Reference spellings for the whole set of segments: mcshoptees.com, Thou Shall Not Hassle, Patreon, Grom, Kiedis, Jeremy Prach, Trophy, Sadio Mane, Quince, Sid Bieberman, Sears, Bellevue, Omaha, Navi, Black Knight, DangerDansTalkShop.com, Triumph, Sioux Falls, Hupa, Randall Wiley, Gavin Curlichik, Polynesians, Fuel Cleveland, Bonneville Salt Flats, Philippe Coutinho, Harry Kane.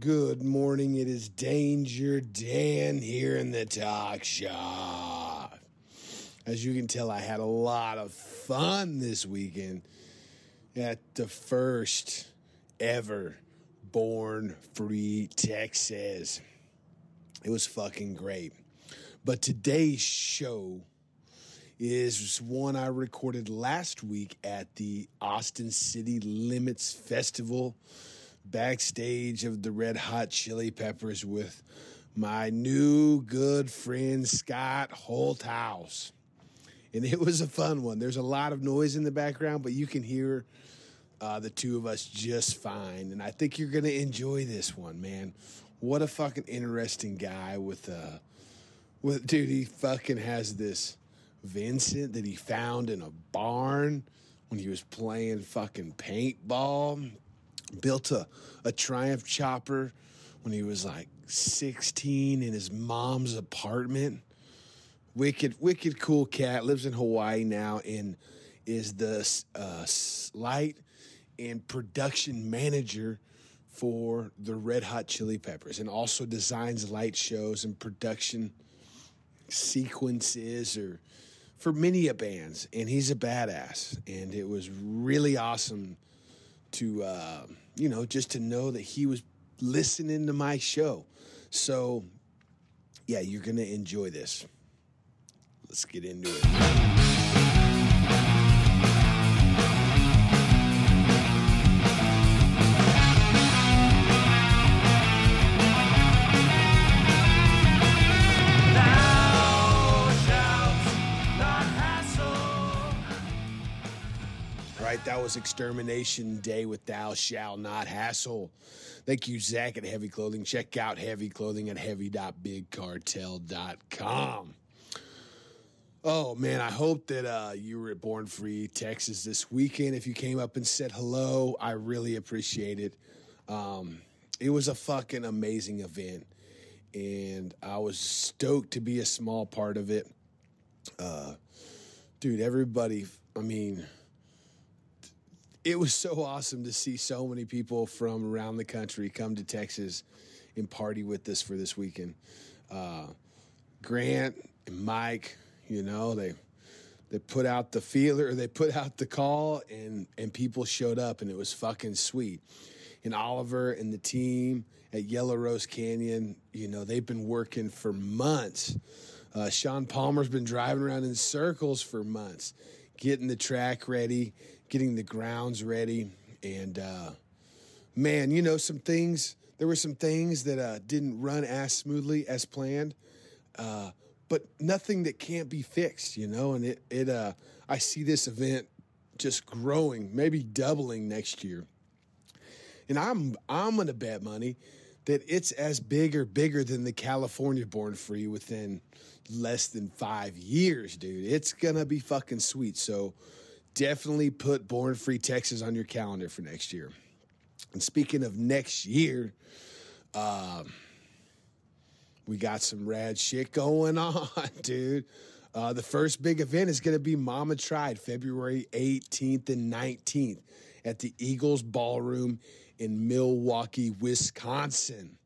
Good morning, it is Danger Dan here in the talk shop. As you can tell, I had a lot of fun this weekend at the first ever Born Free Texas. It was fucking great. But today's show is one I recorded last week at the Austin City Limits Festival, backstage of the Red Hot Chili Peppers with my new good friend Scott Holthouse. And it was a fun one. There's a lot of noise in the background, but you can hear the two of us just fine. And I think you're going to enjoy this one, man. What a fucking interesting guy with dude, he fucking has this Vincent that he found in a barn when he was playing fucking paintball. Built a Triumph chopper when he was like 16 in his mom's apartment. Wicked cool cat. Lives in Hawaii now and is the light and production manager for the Red Hot Chili Peppers, and also designs light shows and production sequences or for many bands. And he's a badass. And it was really awesome to, just to know that he was listening to my show. So, yeah, you're going to enjoy this. Let's get into it. Right, that was Extermination Day with Thou Shall Not Hassle. Thank you, Zach at Heavy Clothing. Check out Heavy Clothing at heavy.bigcartel.com. Oh, man, I hope that you were at Born Free Texas this weekend. If you came up and said hello, I really appreciate it. It was a fucking amazing event, and I was stoked to be a small part of it. Dude, everybody, I mean, it was so awesome to see so many people from around the country come to Texas and party with us for this weekend. Grant and Mike, they put out the feeler, they put out the call, and people showed up, and it was fucking sweet. And Oliver and the team at Yellow Rose Canyon, they've been working for months. Sean Palmer's been driving around in circles for months, getting the track ready, getting the grounds ready. And, man, there were some things that didn't run as smoothly as planned, but nothing that can't be fixed, and it I see this event just growing, maybe doubling next year. And I'm going to bet money that it's as big or bigger than the California Born Free within less than 5 years, dude. It's going to be fucking sweet. So definitely put Born Free Texas on your calendar for next year. And speaking of next year, we got some rad shit going on, dude. The first big event is going to be Mama Tried, February 18th and 19th at the Eagles Ballroom in Milwaukee, Wisconsin.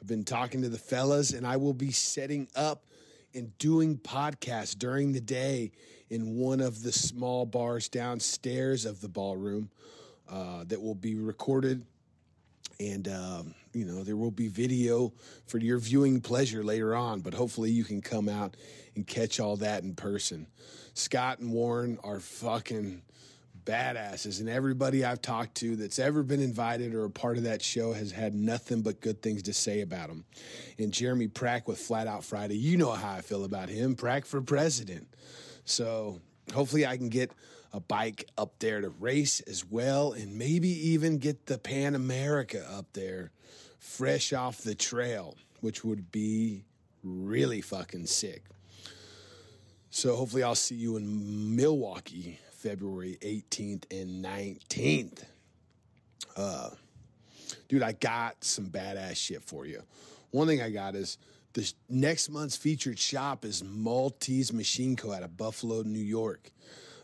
I've been talking to the fellas, and I will be setting up and doing podcasts during the day in one of the small bars downstairs of the ballroom that will be recorded. And, there will be video for your viewing pleasure later on, but hopefully you can come out and catch all that in person. Scott and Warren are fucking badasses, and everybody I've talked to that's ever been invited or a part of that show has had nothing but good things to say about them. And Jeremy Prach with Flat Out Friday, you know how I feel about him, Prach for president. So hopefully I can get a bike up there to race as well, and maybe even get the Pan America up there fresh off the trail, which would be really fucking sick. So hopefully I'll see you in Milwaukee, February 18th and 19th. Dude, I got some badass shit for you. One thing I got is this next month's featured shop is Maltese Machine Co out of Buffalo, New York,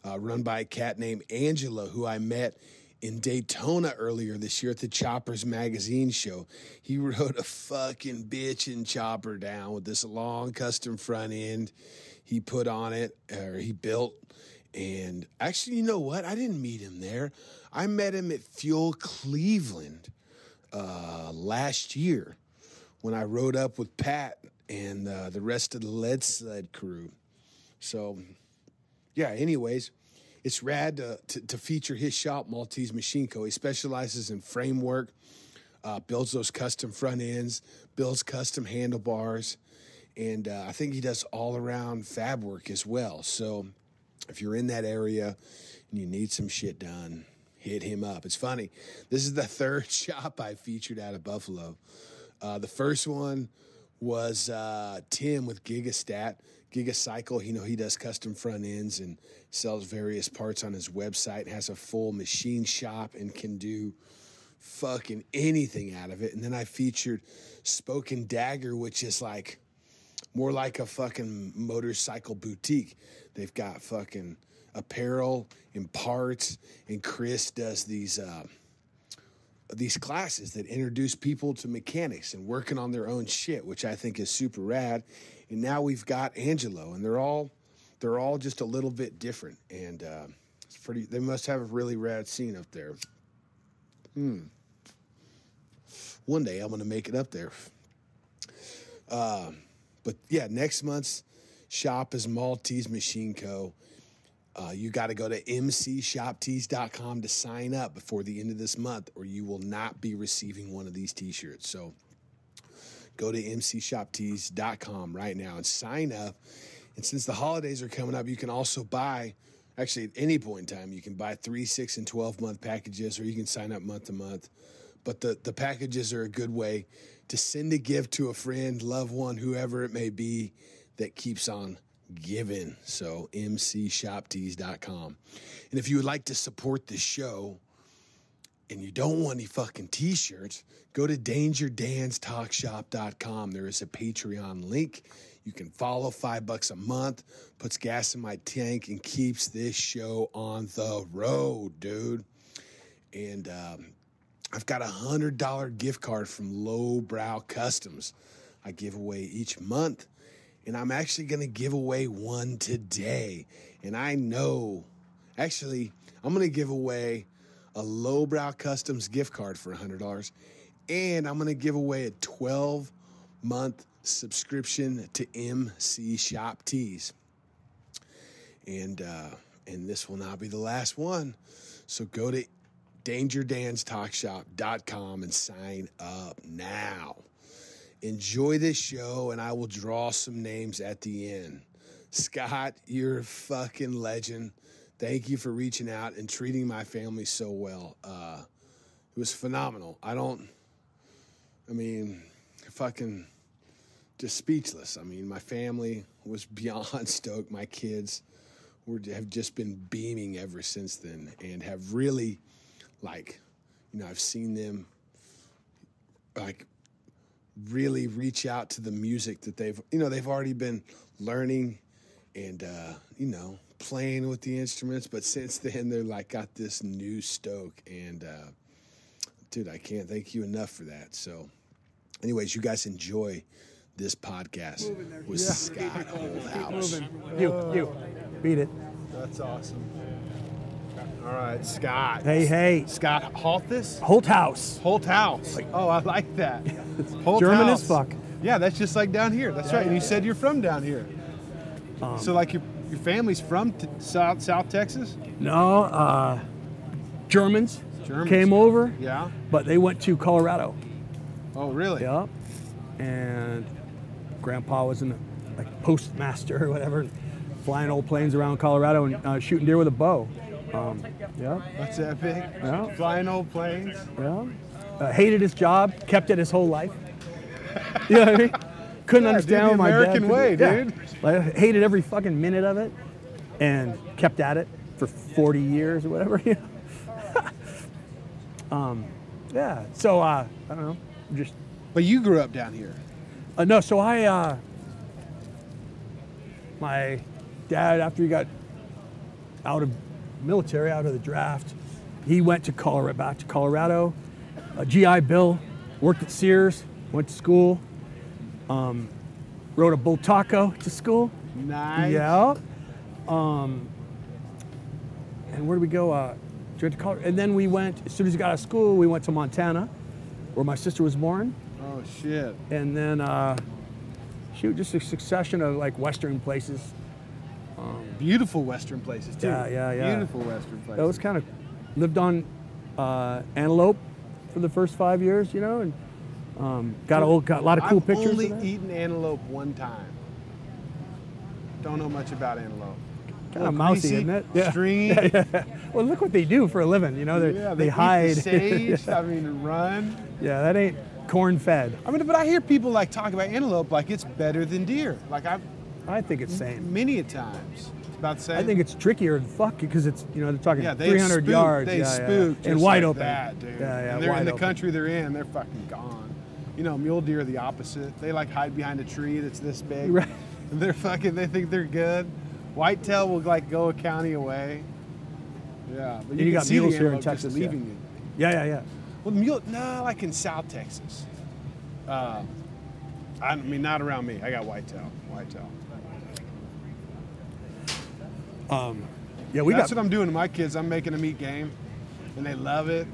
run by a cat named Angela, who I met in Daytona earlier this year at the Choppers magazine show. He rode a fucking bitchin' chopper down with this long custom front end he put on it, or he built. And actually, you know what? I didn't meet him there. I met him at Fuel Cleveland last year when I rode up with Pat and the rest of the Lead Sled crew. So, yeah, anyways, it's rad to feature his shop, Maltese Machine Co. He specializes in framework, builds those custom front ends, builds custom handlebars, and I think he does all-around fab work as well. So if you're in that area and you need some shit done, hit him up. It's funny. This is the third shop I featured out of Buffalo. The first one was Tim with Gigacycle. You know, he does custom front ends and sells various parts on his website, has a full machine shop and can do fucking anything out of it. And then I featured Spoken Dagger, which is like more like a fucking motorcycle boutique. They've got fucking apparel and parts, and Chris does these classes that introduce people to mechanics and working on their own shit, which I think is super rad. And now we've got Angelo, and they're all just a little bit different, and it's pretty. They must have a really rad scene up there. One day I'm gonna make it up there. But yeah, next month's shop is Maltese Machine Co. You got to go to mcshoptees.com to sign up before the end of this month, or you will not be receiving one of these t-shirts. So go to mcshoptees.com right now and sign up. And since the holidays are coming up, you can also buy, actually at any point in time, you can buy 3, 6, and 12-month packages, or you can sign up month to month. But the packages are a good way to send a gift to a friend, loved one, whoever it may be that keeps on given. So mcshoptees.com. And if you would like to support the show and you don't want any fucking t-shirts, go to DangerDansTalkShop.com. There is a Patreon link. You can follow $5 a month, puts gas in my tank, and keeps this show on the road, dude. And I've got a $100 gift card from Lowbrow Customs I give away each month. And I'm actually going to give away one today. And I know, actually, I'm going to give away a Lowbrow Customs gift card for $100. And I'm going to give away a 12-month subscription to MC Shop Tees. And this will not be the last one. So go to DangerDansTalkShop.com and sign up now. Enjoy this show, and I will draw some names at the end. Scott, you're a fucking legend. Thank you for reaching out and treating my family so well. It was phenomenal. Fucking just speechless. I mean, my family was beyond stoked. My kids have just been beaming ever since then, and have really, I've seen them, really reach out to the music that they've already been learning and, playing with the instruments. But since then, they're got this new stoke. And, dude, I can't thank you enough for that. So anyways, you guys enjoy this podcast with Scott Holthouse. You beat it. That's awesome. All right, Scott. Hey. Scott Holthouse. Holthouse. Oh, I like that. Holthouse. German as fuck. Yeah, that's just like down here. That's right. And you said you're from down here. So your family's from South Texas? No, Germans came over. Yeah. But they went to Colorado. Oh, really? Yeah. And Grandpa was in postmaster or whatever, flying old planes around Colorado and shooting deer with a bow. That's epic. Yeah. Flying old planes. Yeah. Hated his job, kept it his whole life. You know what I mean? Couldn't understand my dad. The American way, dude. Hated every fucking minute of it, and kept at it for 40 years or whatever. So I don't know. Just. But you grew up down here. No. So I. My dad, after he got out of the draft, He went to Colorado, back to Colorado. GI Bill, worked at Sears, went to school, rode a bull taco to school. Nice. Yeah. And where did we go? Went to Colorado. And then we went, as soon as we got out of school, we went to Montana, where my sister was born. Oh, shit. And then, shoot, just a succession of, like, Western places. Beautiful Western places, too. Yeah. Beautiful Western places. That was kind of, lived on antelope for the first 5 years, you know, and got a lot of cool pictures. I've only eaten antelope one time. Don't know much about antelope. Kind of mousy, greasy, isn't it? Yeah. Stringy. Yeah. Well, look what they do for a living, you know. They hide. The sage, yeah. I mean, run. Yeah, that ain't corn-fed. I mean, but I hear people, like, talk about antelope like it's better than deer. Like, I think it's same. Many a times. It's about the same. I think it's trickier than fuck because it's, you know, they're talking 300 yards. They spook. Yeah. And wide open. That, dude. Yeah, and they're in the country they're in. They're fucking gone. You know, mule deer are the opposite. They, like, hide behind a tree that's this big. Right. And they're fucking, they think they're good. Whitetail will, like, go a county away. Yeah. But you got see mules here in Texas. Leaving it. Yeah. Well, mule, no, like in South Texas. I mean, not around me. I got whitetail. Yeah, that's what I'm doing to my kids. I'm making them eat game, and they love it.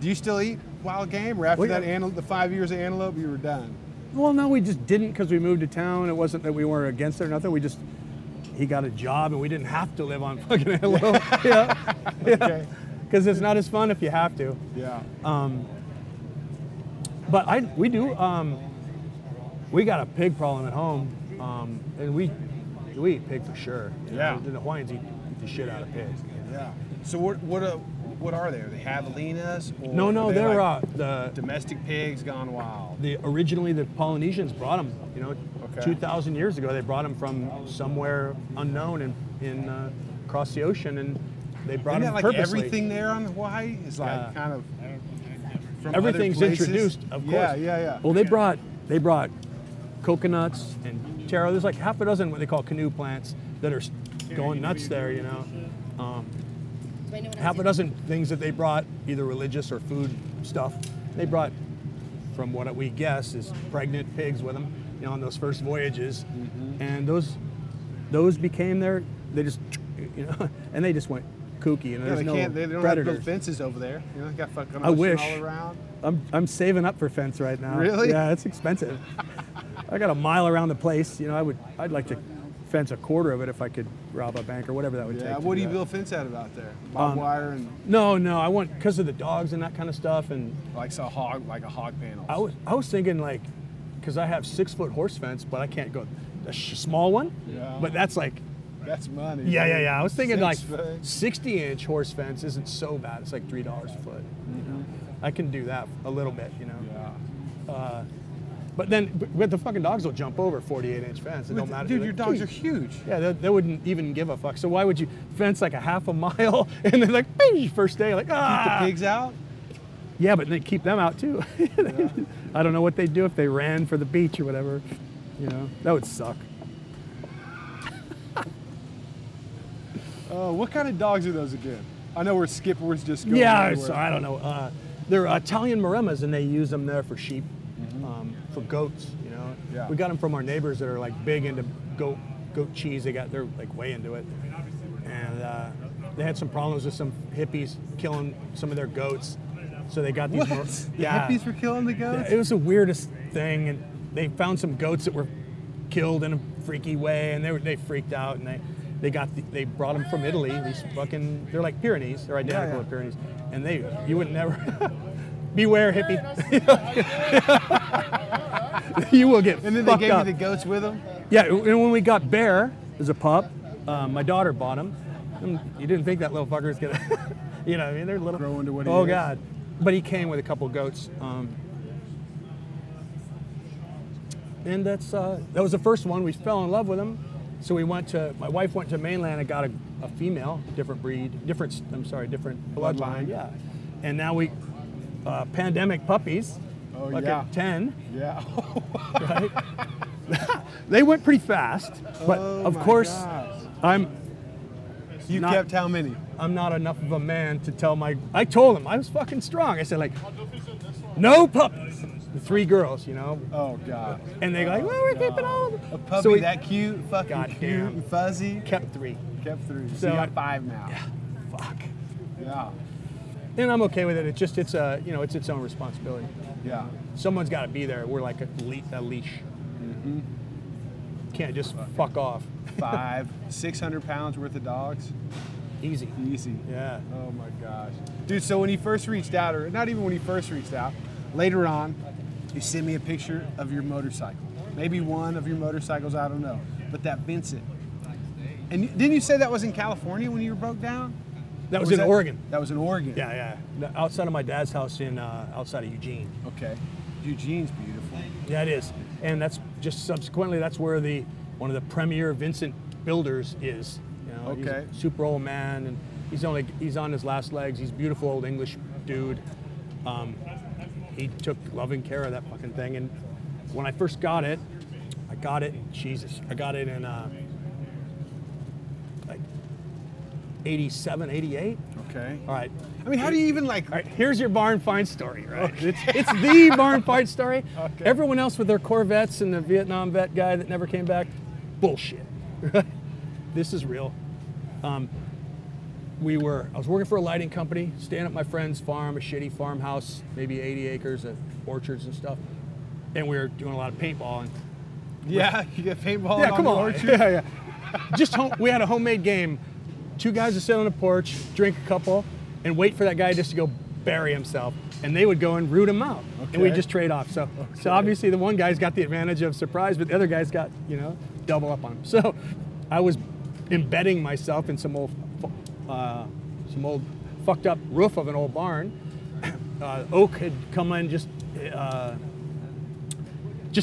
Do you still eat wild game? Or after the 5 years of antelope, you were done? Well, no, we just didn't because we moved to town. It wasn't that we weren't against it or nothing. We just, he got a job, and we didn't have to live on fucking antelope. Yeah. Okay. Because it's not as fun if you have to. Yeah. But we do. We got a pig problem at home, and we eat pig for sure. Yeah. The Hawaiians eat the shit out of pigs. Yeah. So what are they? Are they javelinas? Or no, they're like the domestic pigs gone wild. Originally the Polynesians brought them. You know, 2,000 years ago they brought them from somewhere unknown in across the ocean, and they brought them purposely. Isn't that like everything there on Hawaii is like kind of from everything's other places? Introduced, of course. Yeah. Well, they brought coconuts and taro. There's like half a dozen what they call canoe plants that are going nuts there, you know. Half a dozen things that they brought, either religious or food stuff. They brought, from what we guess, is pregnant pigs with them, you know, on those first voyages. Mm-hmm. And those became their, they just, you know, and they just went kooky. You know, there's no predators. They don't have built fences over there. You know, they got fucking ocean all around. I'm saving up for fence right now. Really? Yeah, it's expensive. I got a mile around the place. You know, I'd like to fence a quarter of it if I could rob a bank or whatever that would take. Yeah, what do you build a fence out about there? Barbed wire and... No, I want, because of the dogs and that kind of stuff and... Like a hog panel. I was thinking like, because I have 6-foot horse fence, but I can't go, a small one? Yeah. But that's like... That's money. Yeah. I was thinking 60-inch horse fence isn't so bad. It's like $3 a foot, you know. I can do that a little bit, you know. Yeah. But the fucking dogs will jump over 48-inch fence. It don't matter. Dude, your dogs are huge. Yeah, they wouldn't even give a fuck. So why would you fence like a half a mile and then like, first day, like, ah. Keep the pigs out? Yeah, but they keep them out too. Yeah. I don't know what they'd do if they ran for the beach or whatever. You know, that would suck. What kind of dogs are those again? I know we're just going. Yeah, so I don't know. They're Italian Maremmas, and they use them there for sheep. For goats, you know. Yeah. We got them from our neighbors that are like big into goat cheese. They're like way into it. And they had some problems with some hippies killing some of their goats. So they got these. What? The hippies were killing the goats? Yeah, it was the weirdest thing. And they found some goats that were killed in a freaky way. And they freaked out. And they brought them from Italy. These fucking, they're like Pyrenees. They're identical to Pyrenees. And you would never... Beware, hippie. You will get fucked up. And then they gave you the goats with them? Yeah, and when we got Bear as a pup, my daughter bought him. And you didn't think that little fucker was going to, you know, I mean, they're little. Grow into what he is. Oh, God. But he came with a couple goats. And that's that was the first one. We fell in love with him. So my wife went to mainland and got a female, different bloodline. Yeah. And now we... pandemic puppies, at 10. Yeah. Right? They went pretty fast, but of course, gosh. I'm You not, kept how many? I'm not enough of a man to tell my... I told him. I was fucking strong. I said, like, no puppies. The three girls, you know? Oh, God. And they're like, well, we're keeping all of them. A puppy so that cute, fucking cute and fuzzy? Kept three. Kept three. So you got five now. Yeah. Fuck. Yeah. And I'm okay with it. It's just, it's a, you know, it's its own responsibility. Yeah. Someone's got to be there. We're like a leash. Mm-hmm. Can't just fuck off. 600 pounds worth of dogs. Easy. Yeah. Oh my gosh. Dude, so when he first reached out, or not even when he first reached out, later on, you sent me a picture of your motorcycle. Maybe one of your motorcycles, I don't know. But that Vincent. And didn't you say that was in California when you were broke down? That was in Oregon. That was in Oregon. Yeah. Outside of my dad's house in, outside of Eugene. Okay. Eugene's beautiful. Yeah, it is. And that's just subsequently, that's where the one of the premier Vincent builders is. You know, okay. He's a super old man, and he's on his last legs. He's a beautiful old English dude. He took loving care of that fucking thing. And when I first got it, I got it in like 87, 88. Okay. All right. I mean, how do you even like... All right, here's your barn find story, right? Okay. It's the barn find story. Okay. Everyone else with their Corvettes and the Vietnam vet guy that never came back, bullshit. This is real. I was working for a lighting company, staying at my friend's farm, a shitty farmhouse, maybe 80 acres of orchards and stuff. And we were doing a lot of paintballing. Yeah, you get paintballing on the orchard? Yeah. We had a homemade game. Two guys would sit on the porch, drink a couple, and wait for that guy just to go bury himself. And they would go and root him out. Okay. And we'd just trade off. So obviously the one guy's got the advantage of surprise, but the other guy's got, double up on him. So I was embedding myself in some old fucked up roof of an old barn. Oak had come in, just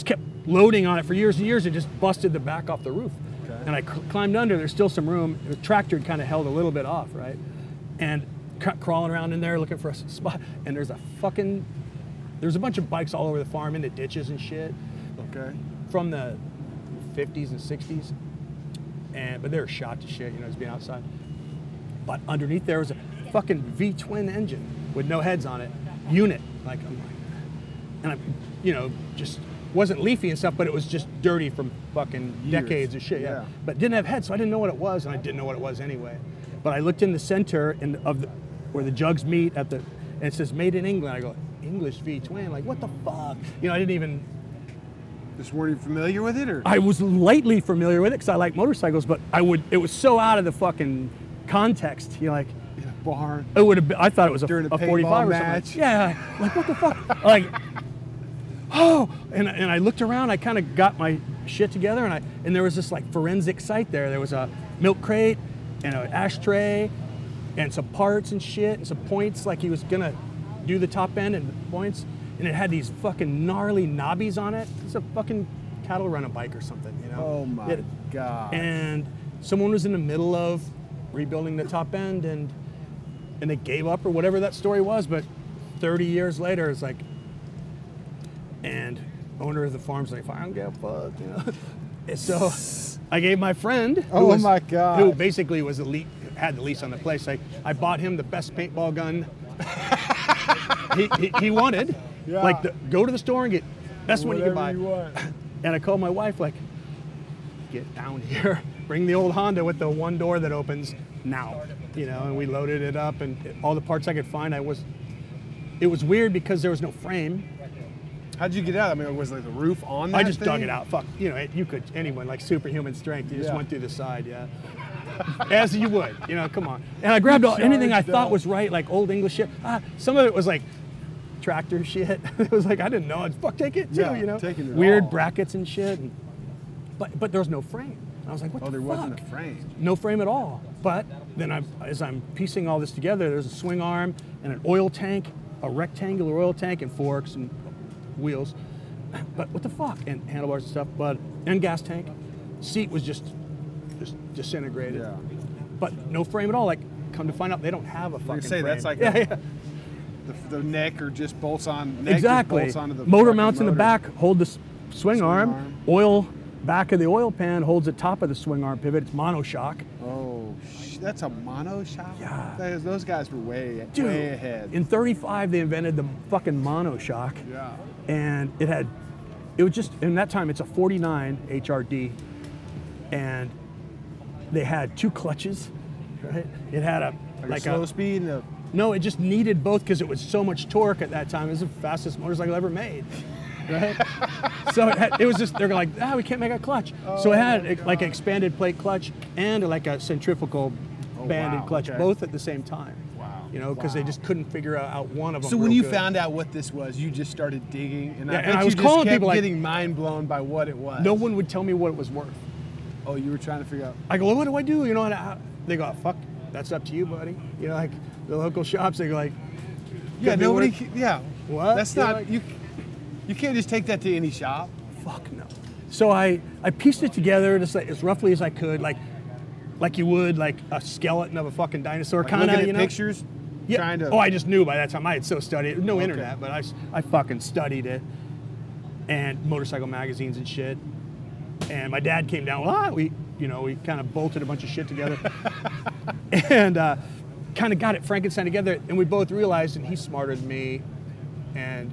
kept loading on it for years and years. It just busted the back off the roof. And I climbed under. There's still some room. The tractor kind of held a little bit off, right? And crawling around in there looking for a spot. And there's a bunch of bikes all over the farm in the ditches and shit. Okay. From the 50s and 60s. But they were shot to shit, just being outside. But underneath there was a fucking V-twin engine with no heads on it. Unit. Just... wasn't leafy and stuff, but it was just dirty from fucking decades of shit. Yeah. But didn't have heads, so I didn't know what it was, and I didn't know what it was anyway. But I looked in the center where the jugs meet and it says "Made in England." I go, English V-twin. Like, what the fuck? I didn't even. Just weren't even familiar with it, or? I was lightly familiar with it because I like motorcycles, but it was so out of the fucking context. In a barn. It would have been. I thought it was a 45 match. Yeah. Like, what the fuck? Oh, and I looked around. I kind of got my shit together, and there was this forensic site there. There was a milk crate and an ashtray, and some parts and shit, and some points. He was gonna do the top end and the points, and it had these fucking gnarly knobbies on it. It's a fucking cattle run a bike or something, Oh my god! And someone was in the middle of rebuilding the top end, and they gave up or whatever that story was. But 30 years later, it's like. And owner of the farm's like, I don't give a fuck, And so I gave my friend, who basically was had the lease on the place. I bought him the best paintball gun he wanted. Yeah. Go to the store and get best one you can buy. And I called my wife, get down here, bring the old Honda with the one door that opens now, And we loaded it up, and all the parts I could find. It was weird because there was no frame. How'd you get out? I mean, was the roof on that I just thing? Dug it out. Fuck, anyone, superhuman strength, you just went through the side, yeah. As you would, come on. And I grabbed anything I thought was right, old English shit. Some of it was tractor shit. It was I didn't know. I'd fuck take it too, taking it weird all. Brackets and shit. But there was no frame. I was like, what the fuck? Oh, there wasn't a frame. No frame at all. But then as I'm piecing all this together, there's a swing arm and an oil tank, a rectangular oil tank and forks and wheels, but what the fuck, and handlebars and stuff, and gas tank. Seat was just disintegrated, yeah. But no frame at all. Come to find out, they don't have a fucking frame. That's the neck or just bolts on. Neck exactly. Bolts onto the motor mounts in the back hold the swing arm. Oil back of the oil pan holds the top of the swing arm pivot. It's monoshock. Oh shit. That's a mono shop? Yeah. Those guys were way ahead. In 35, they invented the fucking mono shock. Yeah. And in that time, it's a 49 HRD. And they had two clutches, right? It had a slow speed and a... No, it just needed both because it was so much torque at that time. It was the fastest motorcycle ever made, right? So it was just, they're like, we can't make a clutch. Oh, so it had an expanded plate clutch and like a centrifugal banded clutch, both at the same time. Wow. You know, because they just couldn't figure out one of them. So when you found out what this was, you just started digging, and I was calling people, getting mind blown by what it was. No one would tell me what it was worth. Oh, you were trying to figure out. I go, well, what do I do? You know, and they go, fuck, that's up to you, buddy. You know, like the local shops, they go like, yeah, nobody, yeah. What? That's not, you can't just take that to any shop. Fuck no. So I pieced it together just like as roughly as I could, like you would, like a skeleton of a fucking dinosaur, like kind of, you know. Pictures? Yeah. Trying to... Oh, I just knew by that time. I had so studied it. No internet, but I fucking studied it. And motorcycle magazines and shit. And my dad came down. We kind of bolted a bunch of shit together, and kind of got it Frankenstein together. And we both realized, and he's smarter than me, and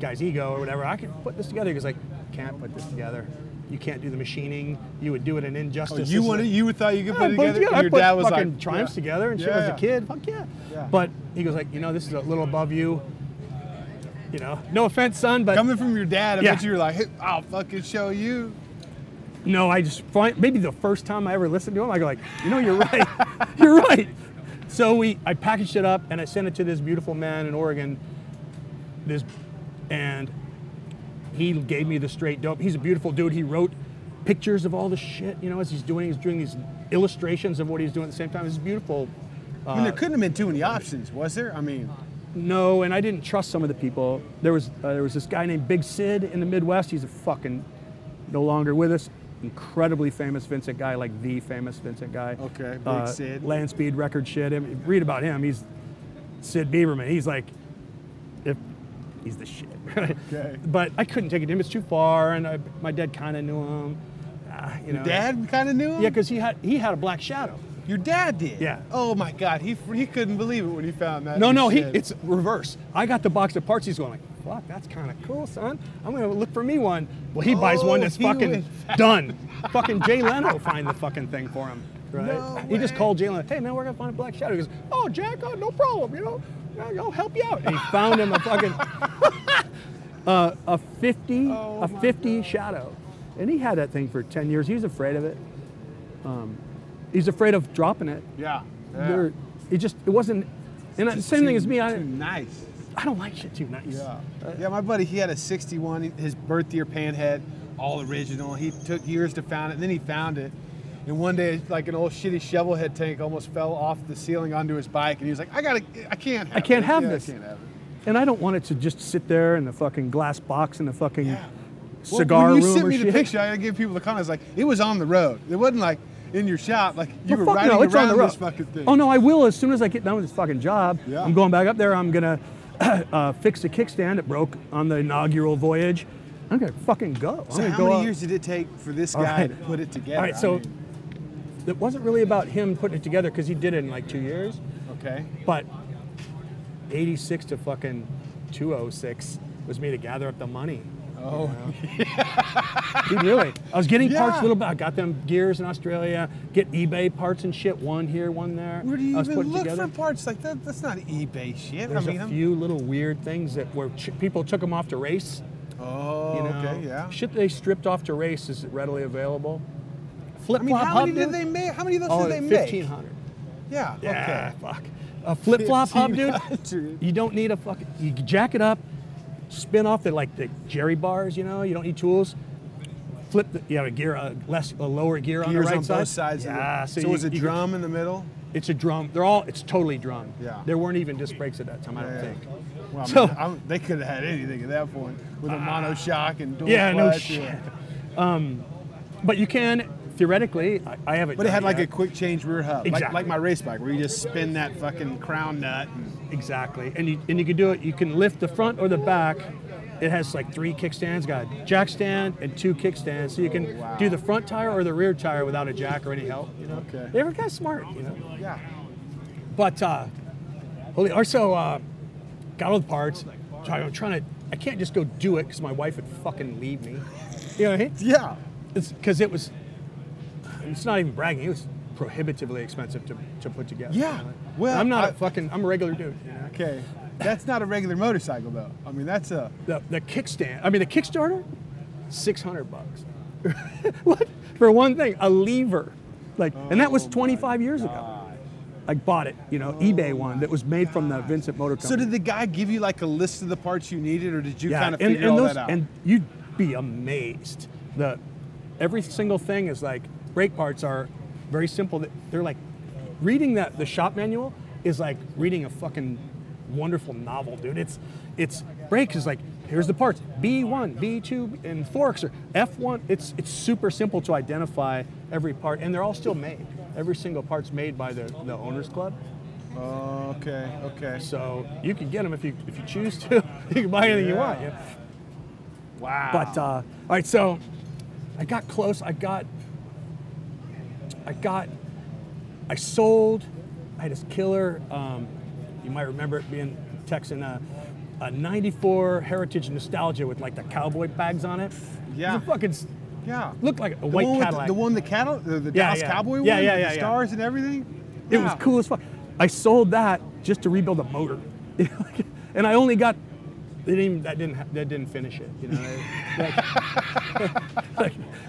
guy's ego or whatever. I can put this together. He's like, can't put this together. You can't do the machining. You would do it an injustice. Oh, you thought you could put it together? Your dad was like, I put fucking Triumphs together and shit as a kid. Fuck yeah. But he goes like, this is a little above you. You know, no offense, son, but... Coming from your dad, I bet you were like, hey, I'll fucking show you. No, I just... Maybe the first time I ever listened to him, I go like, you're right. You're right. So I packaged it up, and I sent it to this beautiful man in Oregon. And he gave me the straight dope. He's a beautiful dude. He wrote pictures of all the shit, as he's doing these illustrations of what he's doing at the same time. It's beautiful. There couldn't have been too many options, was there? No, and I didn't trust some of the people. There was this guy named Big Sid in the Midwest. He's a fucking no longer with us. Incredibly famous Vincent guy, like the famous Vincent guy. Okay, Big Sid. Land Speed record shit. Read about him. He's Sid Bieberman. He's like, he's the shit. Right? Okay. But I couldn't take it to him. It's too far, and my dad kind of knew him. Your dad kind of knew him? Yeah, because he had a black shadow. Your dad did? Yeah. Oh my God, he couldn't believe it when he found that. No, it's reverse. I got the box of parts, he's going like, fuck, that's kind of cool, son. I'm gonna look for me one. Well, he buys one that's fucking done. Fucking Jay Leno find the fucking thing for him, right? No he way. Just called Jay Leno, hey man, we're gonna find a black shadow. He goes, oh Jack, no problem, I'll help you out. And he found him a fucking, a 50 shadow. And he had that thing for 10 years, he was afraid of it. He's afraid of dropping it. Yeah. It wasn't. And the same thing as me. Too nice. I don't like shit too nice. Yeah. Yeah. My buddy, he had a '61. His birth year panhead, all original. He took years to find it, and then he found it. And one day, like an old shitty shovel head tank, almost fell off the ceiling onto his bike, and he was like, "I can't have this. I can't have it." And I don't want it to just sit there in the fucking glass box in the fucking cigar room or shit. When you sent me the picture, I had to give people the comments like, "It was on the road. It wasn't like." In your shop, like you were riding around this fucking thing. Oh no, I will as soon as I get done with this fucking job. Yeah. I'm going back up there. I'm gonna fix the kickstand that broke on the inaugural voyage. I'm gonna fucking go. So how many years did it take for this guy to put it together? All right, so it wasn't really about him putting it together because he did it in like 2 years. Okay. But 86 to fucking 206 was me to gather up the money. Oh, yeah. Dude, really? I was getting parts a little bit. I got them gears in Australia, get eBay parts and shit, one here, one there. Where do you even look for parts like that? That's not eBay shit. There's a few little weird things that where people took them off to race. Oh, okay, yeah. Shit they stripped off to race is readily available. Flip-flop how many of those did they make? 1,500. Yeah, okay. Yeah, fuck. A flip-flop hub, dude, you don't need a fucking... You jack it up. Spin off the like the jerry bars, you don't need tools. Flip the a gear, a lower gear on the right side. Gears on both sides. Yeah. So is it drum in the middle? It's a drum. It's totally drum. Yeah. There weren't even disc brakes at that time. I don't think. Well, they could have had anything at that point with a mono shock and dual clutch. Yeah, no shit. But you can theoretically. I haven't. But it had a quick change rear hub, exactly. like my race bike, where you just spin that fucking crown nut. Exactly, and you can do it. You can lift the front or the back It has like three kickstands, got a jack stand and two kickstands, so you can do the front tire or the rear tire without a jack or any help. You know? Okay. They were kind of smart, you know? Yeah. But also got all the parts. I can't just go do it because my wife would fucking leave me. You know what I mean? Yeah. Because it's not even bragging, it was prohibitively expensive to put together. Yeah. You know? Well, I'm a regular dude. You know? Okay. That's not a regular motorcycle, though. I mean, that's a... The Kickstarter, $600. What? For one thing, a lever. And that was 25 years ago. Like, bought it, you know, eBay one that was made from the Vincent Motor Company. So did the guy give you, like, a list of the parts you needed, or did you kind of figure all that out? And you'd be amazed. Every single thing is, like, brake parts are very simple. They're, like, reading the shop manual is like reading a fucking... wonderful novel, dude. It's brakes is like, here's the parts, B1, B2, and forks or F1. It's super simple to identify every part, and they're all still made. Every single part's made by the owners club. Okay. So you can get them if you choose to. You can buy anything you want. Yeah. Wow. But all right, so I got close. I sold. I had this killer. You might remember it being Texan, a 94 Heritage Nostalgia with like the cowboy bags on it. Yeah. It fucking looked like a white Cadillac. The Cowboy one? Yeah. The stars and everything? It was cool as fuck. I sold that just to rebuild a motor. And I only got, that didn't finish it. You know?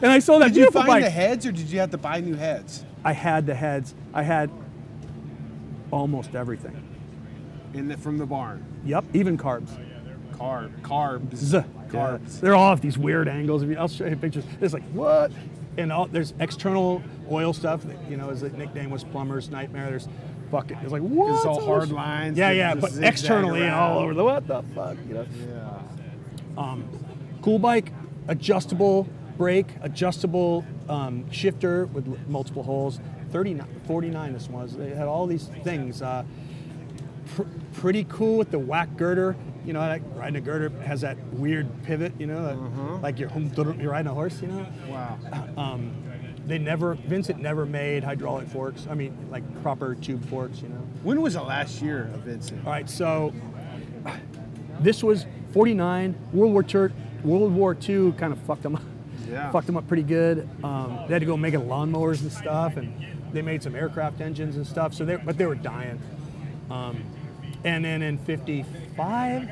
And I sold that beautiful bike. Did you find the heads, or did you have to buy new heads? I had the heads. I had almost everything. From the barn. Yep, even carbs. Oh, yeah, Carbs. Yeah. They're all at these weird angles. I mean, I'll show you pictures. It's like, what? And there's external oil stuff that, you know, his nickname was Plumber's Nightmare. There's fucking, it's like, what? It's all hard lines. Yeah, but externally and all over the, what the fuck, you know? Yeah. Cool bike, adjustable brake, adjustable shifter with multiple holes. 49 this was. They had all these things. Pretty cool with the whack girder. You know, like riding a girder has that weird pivot, you know, like you're riding a horse, you know? Wow. Vincent never made hydraulic forks. I mean, like proper tube forks, you know? When was the last year of Vincent? All right, so this was 49. World War II kind of fucked them up. Yeah. Fucked them up pretty good. They had to go making lawnmowers and stuff, and they made some aircraft engines and stuff, but they were dying. And then in 55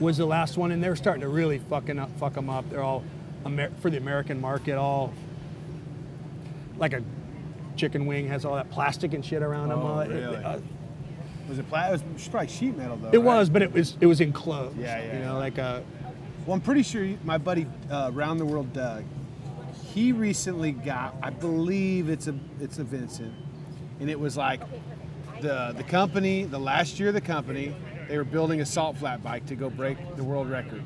was the last one, and they were starting to really fuck them up. They're all, for the American market, all like a chicken wing has all that plastic and shit around them. All really? Was it plastic? It was probably sheet metal, though. It was, but it was enclosed. Yeah. You know, like a... Well, I'm pretty sure my buddy, Round the World Doug, he recently got, I believe it's a Vincent, and it was like... The company, the last year of the company, they were building a salt flat bike to go break the world record.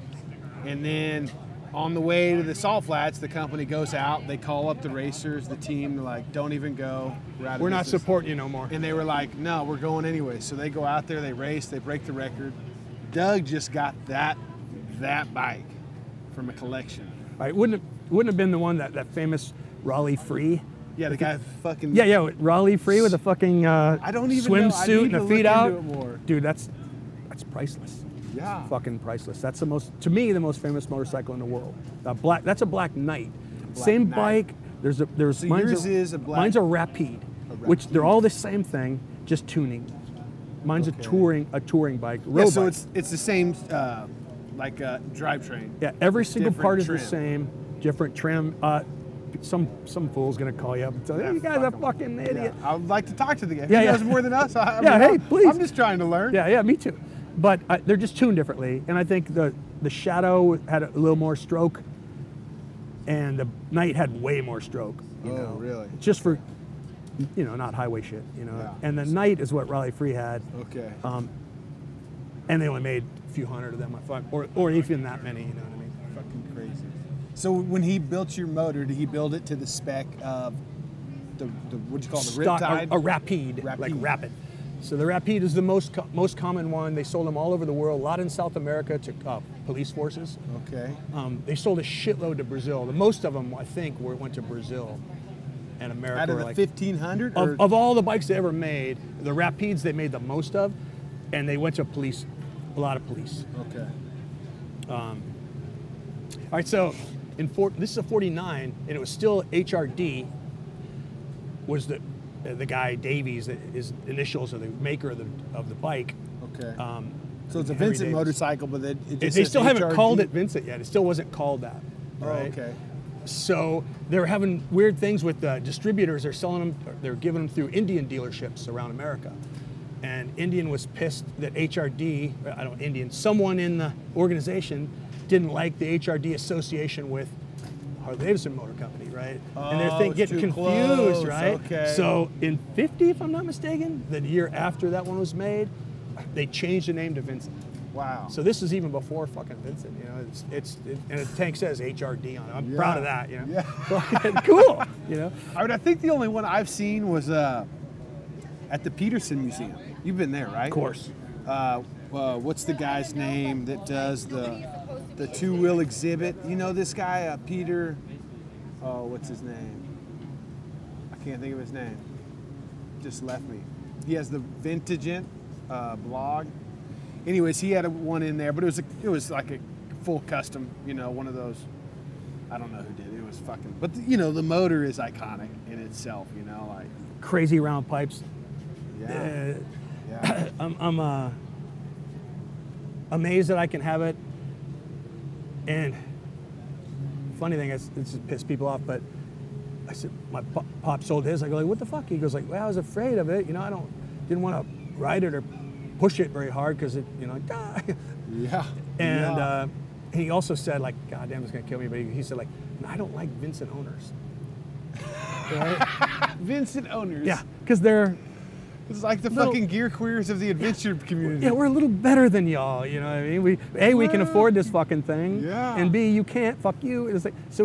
And then on the way to the salt flats, the company goes out, they call up the racers, the team, they're like, don't even go. We're not supporting you no more. And they were like, no, we're going anyway. So they go out there, they race, they break the record. Doug just got that bike from a collection. All right, wouldn't have been the one that famous Rollie Free. Yeah, the guy fucking... Yeah, Rollie Free with a fucking swimsuit and a feet out. Dude, that's priceless. Yeah. It's fucking priceless. That's to me, the most famous motorcycle in the world. That's a Black Knight. Same bike. There's yours is a Black... Mine's a Rapide, which they're all the same thing, just tuning. Mine's a touring bike, road bike. So it's the same, like a drivetrain. Yeah, every single part is the same, different trim. Some fool's gonna call you up and tell you, hey, you guys are fucking idiot. Yeah. I would like to talk to the guy. He knows more than us. Hey, please. I'm just trying to learn. Yeah, me too. But they're just tuned differently, and I think the Shadow had a little more stroke, and the Knight had way more stroke. You know? Really? Just for, you know, not highway shit. You know, and the Knight is what Rollie Free had. Okay. And they only made a few hundred of them, or even that many. You know what I mean? Fucking crazy. So when he built your motor, did he build it to the spec of the what'd you call it, the Riptide? A rapide, like rapid. So the Rapide is the most common one. They sold them all over the world, a lot in South America to police forces. Okay. They sold a shitload to Brazil. The most of them, I think, went to Brazil and America. Out of the 1,500? Like, of all the bikes they ever made, the Rapides they made the most of, and they went to police, a lot of police. Okay. All right, so this is a 49, and it was still HRD, was the guy Davies, his initials are the maker of the bike. Okay. So it's a Henry Vincent Davis motorcycle, but they still haven't called it Vincent yet. It still wasn't called that. Right? Oh, okay. So they're having weird things with the distributors. They're selling them, they're giving them through Indian dealerships around America. And Indian was pissed that someone in the organization didn't like the HRD association with Harley-Davidson Motor Company, right? Oh, and they're getting confused, close, right? Okay. So in 50, if I'm not mistaken, the year after that one was made, they changed the name to Vincent. Wow. So this is even before fucking Vincent, you know. And the tank says HRD on it. I'm proud of that, you know. Yeah. Cool, you know. I mean, I think the only one I've seen was at the Peterson Museum. You've been there, right? Of course. What's the guy's name that does the two-wheel exhibit? You know this guy, Peter... Oh, what's his name? I can't think of his name. Just left me. He has the Vintage blog. Anyways, he had one in there, but it was like a full custom, you know, one of those. I don't know who did it. It was fucking... But, you know, the motor is iconic in itself, you know, like... Crazy round pipes. Yeah. Yeah. I'm amazed that I can have it. And funny thing is, this pissed people off, but I said, my pop sold his. I go, like, what the fuck? He goes, like, well, I was afraid of it. You know, I didn't want to ride it or push it very hard because it, you know, die. Yeah. And he also said, like, God damn, it's going to kill me. But he said, like, I don't like Vincent owners. Right? Vincent owners. Yeah, because they're... It's like the fucking gear queers of the adventure community. Yeah, we're a little better than y'all, you know what I mean? We can afford this fucking thing. Yeah. And B, you can't, fuck you. It's like, so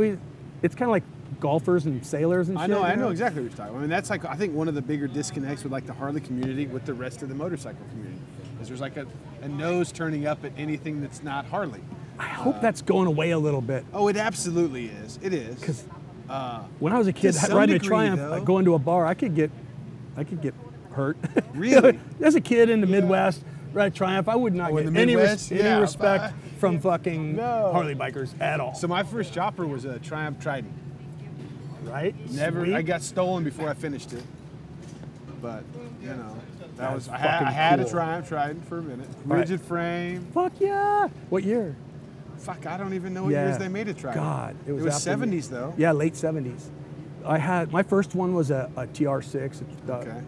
it's kind of like golfers and sailors and shit. I know exactly what you're talking about. I mean, that's like, I think one of the bigger disconnects with like the Harley community with the rest of the motorcycle community is there's like a nose turning up at anything that's not Harley. I hope that's going away a little bit. Oh, it absolutely is. It is. Because when I was a kid, riding a Triumph, going to a bar, I could get hurt. Really? As a kid in the Midwest, right, Triumph, I would not get any respect from fucking Harley bikers at all. So my first chopper was a Triumph Trident. Right? Never. Sweet. I got stolen before I finished it. But, you know, I had a Triumph Trident for a minute. Rigid frame. Fuck yeah. What year? Fuck, I don't even know what years they made a Triumph. God. It was 70s though. Yeah, late 70s. I had, my first one was a TR6. Okay.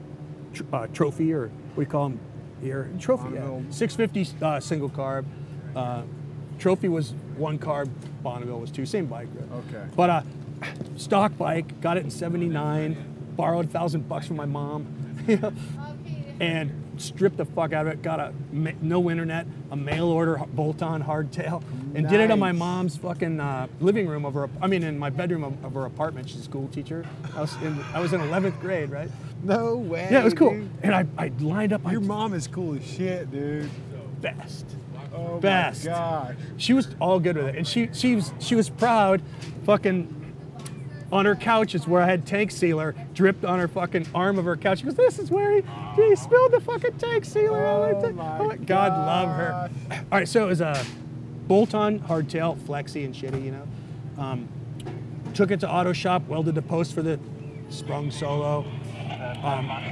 Trophy, or we call them here, Trophy. Yeah. 650 single carb. Trophy was one carb. Bonneville was two. Same bike. Right? Okay. But stock bike. Got it in '79. Borrowed $1,000 from my mom, and stripped the fuck out of it. Got no internet, a mail order bolt-on hardtail, and did it on my mom's fucking living room in my bedroom of her apartment. She's a school teacher. I was in 11th grade, right? No way. Yeah, it was cool. Dude. And I lined up. Your mom is cool as shit, dude. Best. Oh, best. My God. She was all good with it. And she was proud. Fucking on her couch is where I had tank sealer dripped on her fucking arm of her couch. She goes, this is where he spilled the fucking tank sealer. God love her. All right, so it was a bolt-on hardtail, flexi and shitty, you know. Took it to auto shop, welded the post for the sprung solo.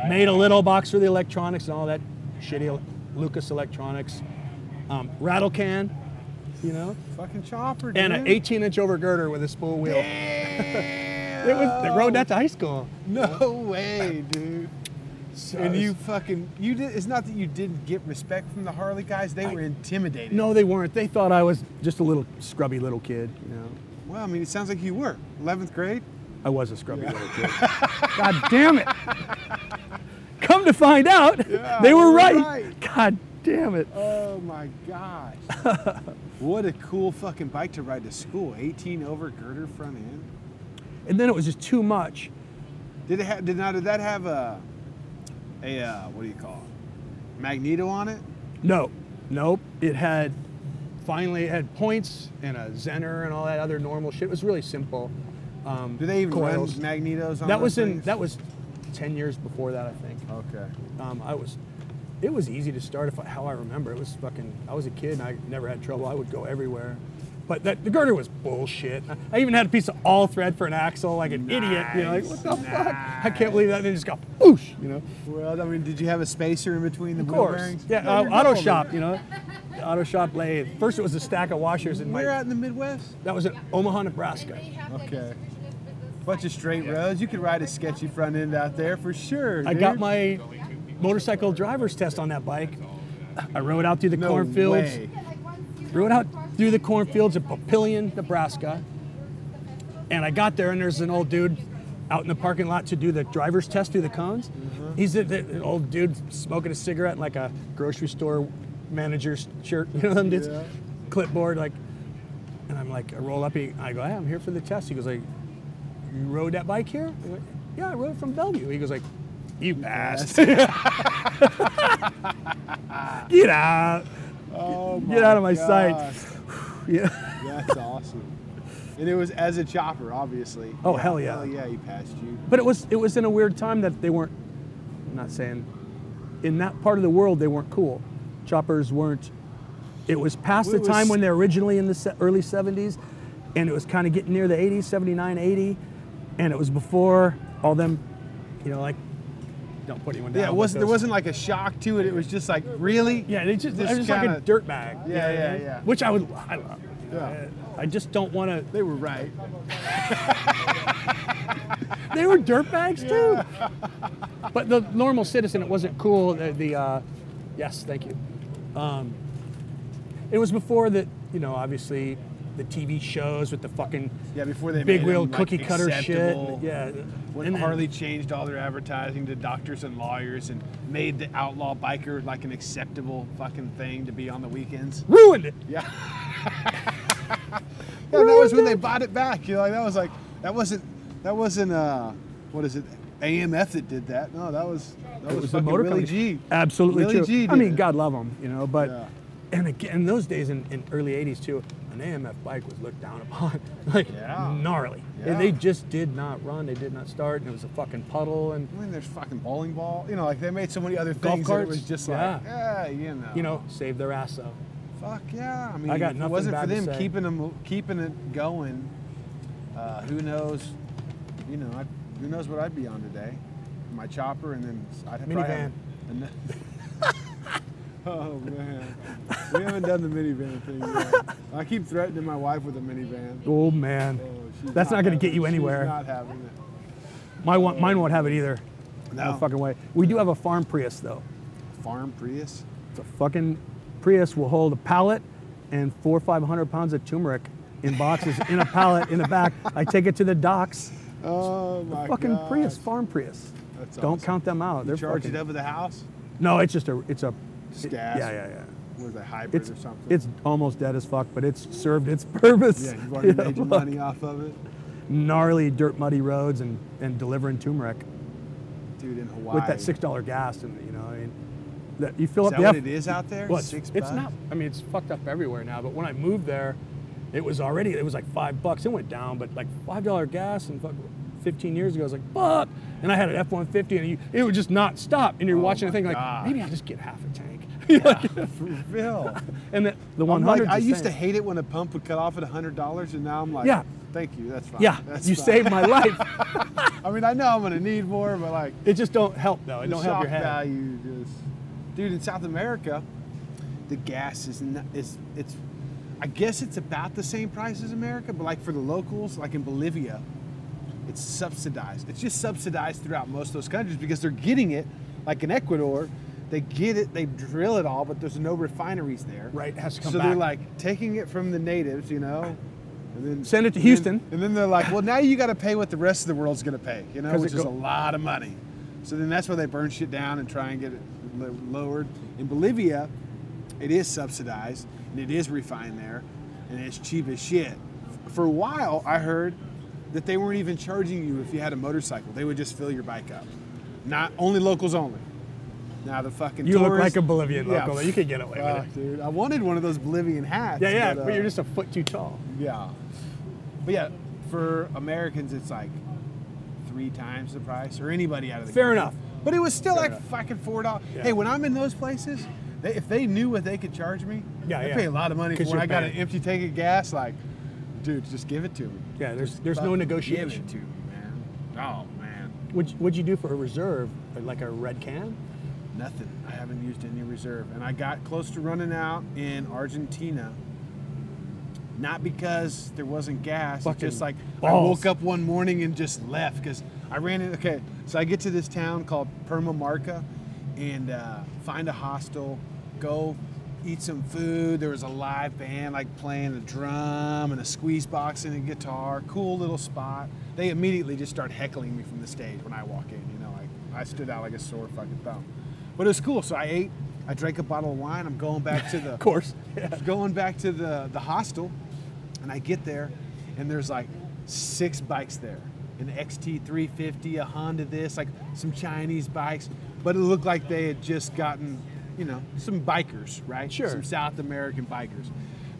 Made a little box for the electronics and all that shitty Lucas electronics. Rattle can, you know. Fucking chopper, dude. And an 18-inch overgirder with a spool wheel. Damn. They rode that to high school. No way, dude. So and it's not that you didn't get respect from the Harley guys. They were intimidated. No, they weren't. They thought I was just a little scrubby little kid, you know. Well, I mean, it sounds like you were. 11th grade? I was a scrubby little kid. God damn it. Come to find out, they were right. God damn it. Oh my gosh. What a cool fucking bike to ride to school. 18 over girder front end. And then it was just too much. Did that have a what do you call it? magneto on it? No, nope. It had, finally, it had points and a zener and all that other normal shit. It was really simple. Do they even run magnetos on that was 10 years before that, I think. Okay. It was easy to start, how I remember. It was I was a kid and I never had trouble. I would go everywhere. But the girder was bullshit. I even had a piece of all-thread for an axle, like an idiot. You know, like, what the fuck? I can't believe that. And it just got whoosh, you know? Well, I mean, did you have a spacer in between the wheel bearings? Yeah, auto shop, you know? Auto shop lathe. First, it was a stack of washers. We're out in the Midwest? That was in Omaha, Nebraska. Okay. Bunch of straight roads. You could ride a sketchy front end out there for sure. I got my motorcycle driver's test on that bike. I rode out through the cornfields. Rode out through the cornfields of Papillion, Nebraska. And I got there, and there's an old dude out in the parking lot to do the driver's test through the cones. Mm-hmm. He's an old dude smoking a cigarette in like a grocery store manager's shirt, you know them dudes? Yeah. Clipboard, like, and I'm like, I roll up, I go, hey, I'm here for the test. He goes like, you rode that bike here? I go, yeah, I rode it from Bellevue. He goes like, you passed. Get out. Oh my Get out of my gosh. Sight. Yeah. That's awesome. And it was as a chopper, obviously. Oh, yeah, hell yeah. Hell yeah, he passed you. But it was in a weird time that they weren't, I'm not saying, in that part of the world, they weren't cool. Choppers weren't, it was past the time when they're originally in the early 70s, and it was kind of getting near the 80s, 79, 80, and it was before all them, you know, like, don't put anyone down. Yeah, there wasn't like a shock to it. It was just like, really? Yeah, they just kinda, like a dirt bag. Yeah, you know? Yeah. Which I love. Yeah. I just don't want to. They were right. They were dirt bags too. Yeah. But the normal citizen, it wasn't cool. Yes, thank you. It was before that, you know, obviously the TV shows with the fucking before they big wheel cookie like cutter shit. When Harley changed all their advertising to doctors and lawyers and made the outlaw biker like an acceptable fucking thing to be on the weekends. Ruined it. Yeah. That was when they bought it back. You know, like, that wasn't what is it? AMF that did that. No, that was the motor Willie G. Absolutely Willie true. G I mean, God love them, you know, but and again, those days in early 80s too, an AMF bike was looked down upon, like gnarly. Yeah. And they just did not run. They did not start, and it was a fucking puddle. And I mean, there's fucking bowling ball. You know, like they made so many other things. Golf carts. That it was just like, you know, saved their ass up. Fuck yeah! I mean, I got nothing. If it wasn't for them keeping it going, who knows? You know, who knows what I'd be on today? My chopper, and then I'd have minivan. Oh man, we haven't done the minivan thing yet. I keep threatening my wife with a minivan. Oh man, that's not going to get you anywhere. She's not having it. Mine won't have it either. No fucking way. We do have a farm Prius though. Farm Prius? It's a fucking Prius. Will hold a pallet and 400 or 500 pounds of turmeric in boxes in a pallet in the back. I take it to the docks. Oh my god! Fucking gosh. Prius, farm Prius. That's Don't awesome. Count them out. They're charged fucking... it over the house. No, it's just a. Gas. Yeah. Was a hybrid or something. It's almost dead as fuck, but it's served its purpose. Yeah, you've already made your money off of it. Gnarly, dirt, muddy roads and delivering turmeric. Dude, in Hawaii. With that $6 gas, and you know, I mean, that you fill up. Is that what it is out there? Well, $6. It's not. I mean, it's fucked up everywhere now. But when I moved there, it was like $5. It went down, but like $5 gas and fuck. 15 years ago, I was like, fuck. And I had an F-150 and it would just not stop. And you're watching the thing like, maybe I'll just get half a tank. Yeah, for real. And the 100. Like, I used to hate it when a pump would cut off at $100, and now I'm like, thank you, that's fine. Yeah, that's fine. Saved my life. I mean, I know I'm going to need more, but like. It just don't help, though. It don't help your head. Value just. Dude, in South America, the gas is I guess it's about the same price as America, but like for the locals, like in Bolivia, it's subsidized. It's just subsidized throughout most of those countries because they're getting it, like in Ecuador, they get it, they drill it all, but there's no refineries there. Right, it has to come back. So they're like taking it from the natives, you know, and then send it to Houston. And then they're like, well, now you got to pay what the rest of the world's going to pay, you know, which is a lot of money. So then that's why they burn shit down and try and get it lowered. In Bolivia, it is subsidized and it is refined there, and it's cheap as shit. For a while, I heard that they weren't even charging you if you had a motorcycle. They would just fill your bike up. Not only locals only. Now the fucking You look like a Bolivian local. Yeah. You could get away with it. Dude, I wanted one of those Bolivian hats. Yeah, yeah, but you're just a foot too tall. Yeah. But yeah, for Americans, it's like 3 times the price, or anybody out of the country. Fair enough. But it was still fucking $4. Yeah. Hey, when I'm in those places, if they knew what they could charge me, they pay a lot of money for when I got an empty tank of gas. Like, dude, just give it to me. Yeah, there's no negotiation. Give it to me, man. Oh, man. What'd you do for a reserve? Like a red can? Nothing. I haven't used any reserve. And I got close to running out in Argentina. Not because there wasn't gas. It's just like balls. I woke up one morning and just left because I ran in. Okay, so I get to this town called Permamarca and find a hostel, go eat some food. There was a live band like playing a drum and a squeeze box and a guitar. Cool little spot. They immediately just start heckling me from the stage when I walk in. You know, like I stood out like a sore fucking thumb. But it was cool. So I ate. I drank a bottle of wine. I'm going back to the of course. Yeah. Going back to the hostel. And I get there, and there's like 6 bikes there. An XT350, a Honda this, like some Chinese bikes. But it looked like they had just gotten, you know, some bikers, right? Sure. Some South American bikers.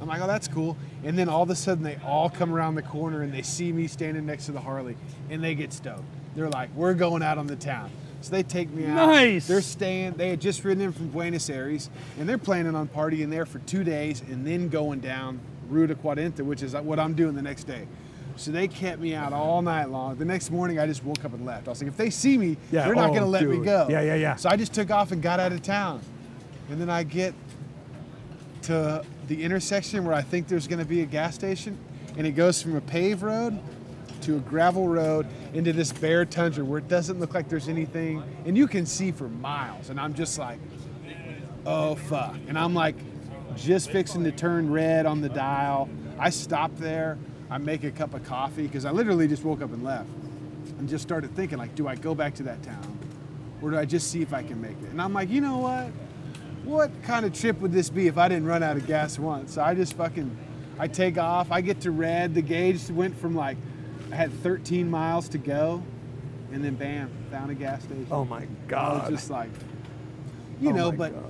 I'm like, oh, that's cool. And then all of a sudden, they all come around the corner, and they see me standing next to the Harley, and they get stoked. They're like, we're going out on the town. So they take me out. Nice. They're staying. They had just ridden in from Buenos Aires, and they're planning on partying there for 2 days and then going down Ruta Cuarenta, which is what I'm doing the next day. So they kept me out all night long. The next morning, I just woke up and left. I was like, if they see me, they're not going to let me go. Yeah, yeah, yeah. So I just took off and got out of town. And then I get to the intersection where I think there's going to be a gas station, and it goes from a paved road to a gravel road into this bare tundra where it doesn't look like there's anything. And you can see for miles. And I'm just like, oh, fuck. And I'm like, just fixing to turn red on the dial. I stop there. I make a cup of coffee because I literally just woke up and left and just started thinking, like, do I go back to that town or do I just see if I can make it? And I'm like, you know what? What kind of trip would this be if I didn't run out of gas once? So I just I take off. I get to red. The gauge went from like, I had 13 miles to go and then bam, found a gas station. Oh my God. I was just like, God.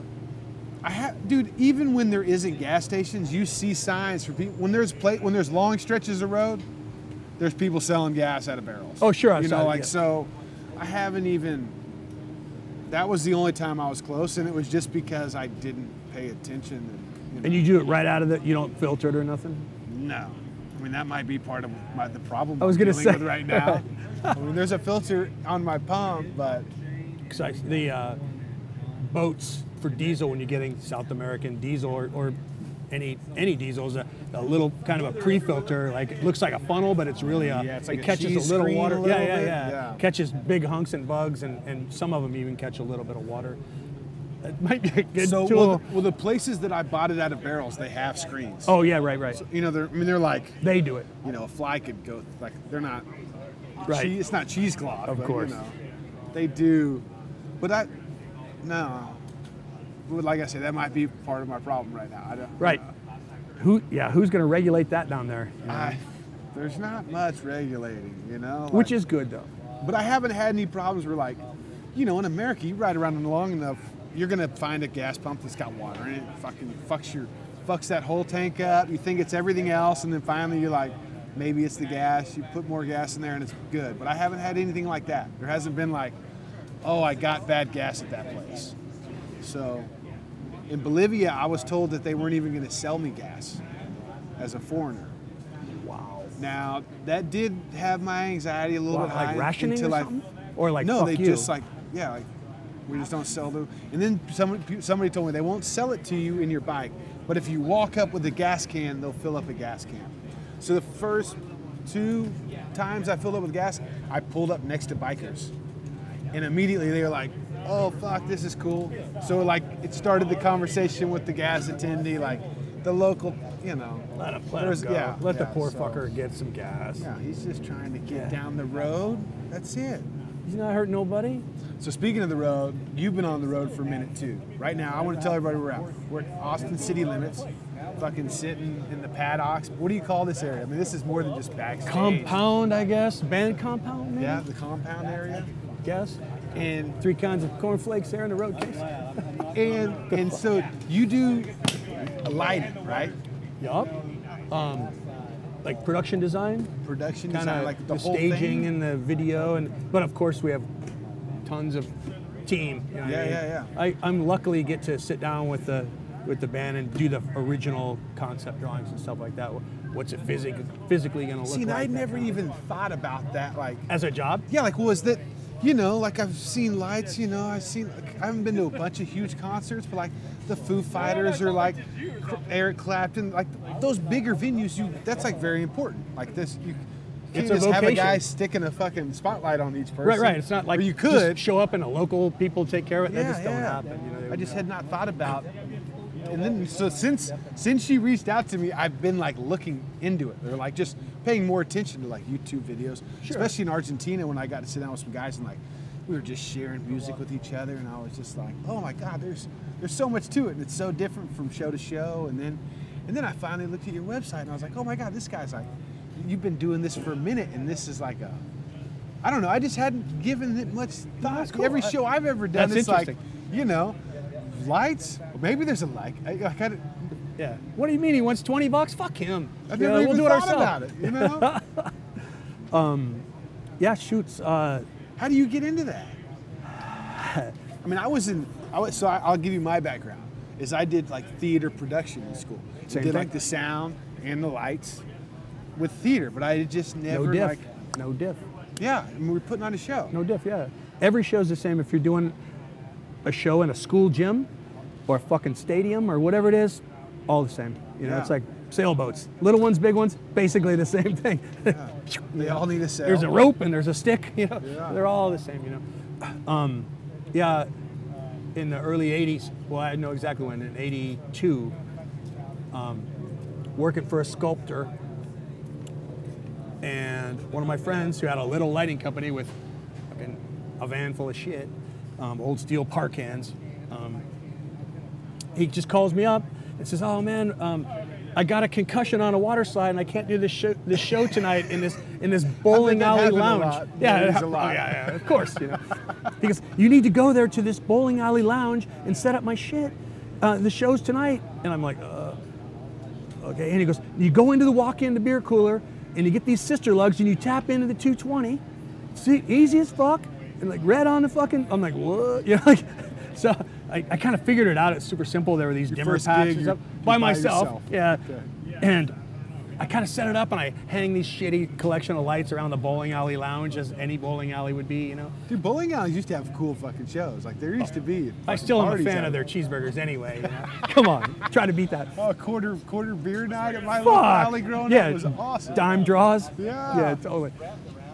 Dude, even when there isn't gas stations, you see signs for people. When there's long stretches of road, there's people selling gas out of barrels. Oh, sure. So I haven't even, that was the only time I was close, and it was just because I didn't pay attention. And you do it right out of you don't filter it or nothing? No. I mean, that might be part of the problem I was going to say with right now. I mean, there's a filter on my pump, but. The boats for diesel, when you're getting South American diesel or any diesel, is a little kind of a pre-filter. Like, it looks like a funnel, but it's really it catches a little water. Catches big hunks and bugs, and some of them even catch a little bit of water. It might be a good tool. Well, the places that I bought it out of barrels, they have screens. Oh, yeah, right. So, they're like... They do it. A fly could go... Like, they're not... Right. It's not cheesecloth. Of course. They do. But no. Like I said, that might be part of my problem right now. I don't, right. Who's going to regulate that down there? There's not much regulating, Like, which is good, though. But I haven't had any problems where, in America, you ride around long enough... You're gonna find a gas pump that's got water in it. Fucking fucks that whole tank up. You think it's everything else, and then finally you're like, maybe it's the gas. You put more gas in there, and it's good. But I haven't had anything like that. There hasn't been like, oh, I got bad gas at that place. So, in Bolivia, I was told that they weren't even gonna sell me gas as a foreigner. Wow. Now that did have my anxiety a little bit high. Like rationing until or something? We just don't sell them. And then somebody told me they won't sell it to you in your bike, but if you walk up with a gas can, they'll fill up a gas can. So the first 2 times I filled up with gas, I pulled up next to bikers. And immediately they were like, oh, fuck, this is cool. So it started the conversation with the gas attendee, the local, let him go. Yeah, let the poor fucker get some gas. Yeah, he's just trying to get down the road. That's it. He's not hurting nobody. So speaking of the road, you've been on the road for a minute too. Right now, I want to tell everybody we're out. We're at Austin City Limits, fucking sitting in the paddocks. What do you call this area? I mean, this is more than just backstage. Compound, I guess. Band compound, maybe? Yeah, the compound area. Guess. and 3 kinds of cornflakes there in the road case. And so you do lighting, right? Yup. Like production design? Production design, like the whole thing? Staging and the video. But of course we have tons of team. You know, I'm luckily get to sit down with the band and do the original concept drawings and stuff like that. What's it physically going to look like? See, and I never even thought about that. Like as a job? Yeah, like was that, you know, like I've seen lights, you know, I haven't been to a bunch of huge concerts, but like the Foo Fighters or like Eric Clapton, like those bigger venues, that's like very important. Like this, you can't just have a guy sticking a fucking spotlight on each person. Right. It's not like you could just show up and a local people take care of it. That just don't happen. You know, I just had not thought about. And then so since she reached out to me, I've been like looking into it. They're like just paying more attention to like YouTube videos, especially in Argentina when I got to sit down with some guys and like we were just sharing music with each other, and I was just like, oh my God, there's so much to it, and it's so different from show to show. And then I finally looked at your website, and I was like, oh my God, this guy's like, you've been doing this for a minute, and this is like I don't know, I just hadn't given it much thought. Cool. Every show I've ever done, it's like, you know, lights? Well, maybe there's a light. Yeah. What do you mean he wants $20? Fuck him. I've never even thought about it, you know? Yeah, shoots. How do you get into that? I mean, I'll give you my background. Is I did like theater production in school. I did like the sound and the lights with theater, but I just never no diff. Yeah, I mean, we're putting on a show. No diff, yeah. Every show's the same. If you're doing a show in a school gym or a fucking stadium or whatever it is, all the same. You know, It's like sailboats. Little ones, big ones, basically the same thing. Yeah. They all need a sail. There's a rope and there's a stick, you know. Yeah. They're all the same, you know. In the early 80s, well, I know exactly when, in 82, working for a sculptor, and one of my friends who had a little lighting company with a van full of shit, old steel park hands, he just calls me up and says, oh man, I got a concussion on a water slide and I can't do this show tonight in this bowling alley lounge. Yeah, yeah, of course, you know. He goes, you need to go there to this bowling alley lounge and set up my shit. The show's tonight. And I'm like, okay. And he goes, you go into the walk-in, the beer cooler, and you get these sister lugs and you tap into the 220. See, easy as fuck. And like red on the fucking, I'm like, what? You know, like, so I kind of figured it out. It's super simple. There were these dimmer packs and stuff by myself. Yeah. Okay. And I kind of set it up and I hang these shitty collection of lights around the bowling alley lounge as any bowling alley would be, you know? Dude, bowling alleys used to have cool fucking shows. Like there used to be. I still am a fan of their cheeseburgers anyway. You know? Come on, try to beat that. Oh, quarter beer night at my little alley growing up was awesome. Dime draws. Yeah. Yeah, totally.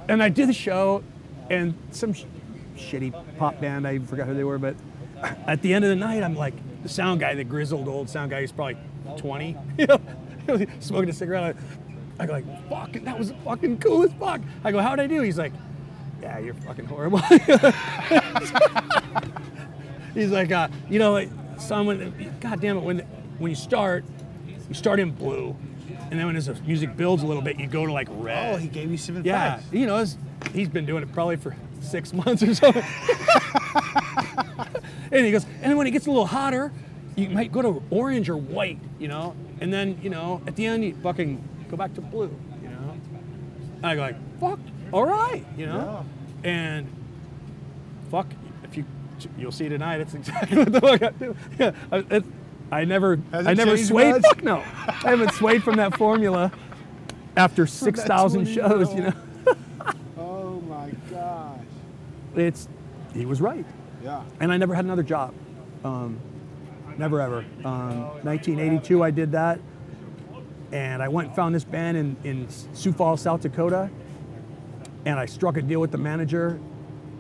And I did the show and some shitty pop band, I forgot who they were, but at the end of the night, I'm like, the sound guy, the grizzled old sound guy, he's probably 20, you know? Smoking a cigarette. I go like, fuck, that was fucking cool as fuck. I go, how'd I do? He's like, yeah, you're fucking horrible. He's like, you know, someone, God damn it, when you start in blue, and then when his music builds a little bit, you go to like red. Oh, he gave you some advice. Yeah, you know, he's been doing it probably for 6 months or something. And he goes, and when it gets a little hotter, you might go to orange or white, you know? And then, you know, at the end, you fucking go back to blue, you know? And I go like, fuck, all right, you know? Yeah. And fuck, if you'll see tonight, it's exactly what the fuck I do. Yeah, I never swayed, much? Fuck no. I haven't swayed from that formula after 6,000 shows, you know? Oh my gosh. He was right. Yeah. And I never had another job. Never ever. 1982, I did that, and I went and found this band in Sioux Falls, South Dakota, and I struck a deal with the manager,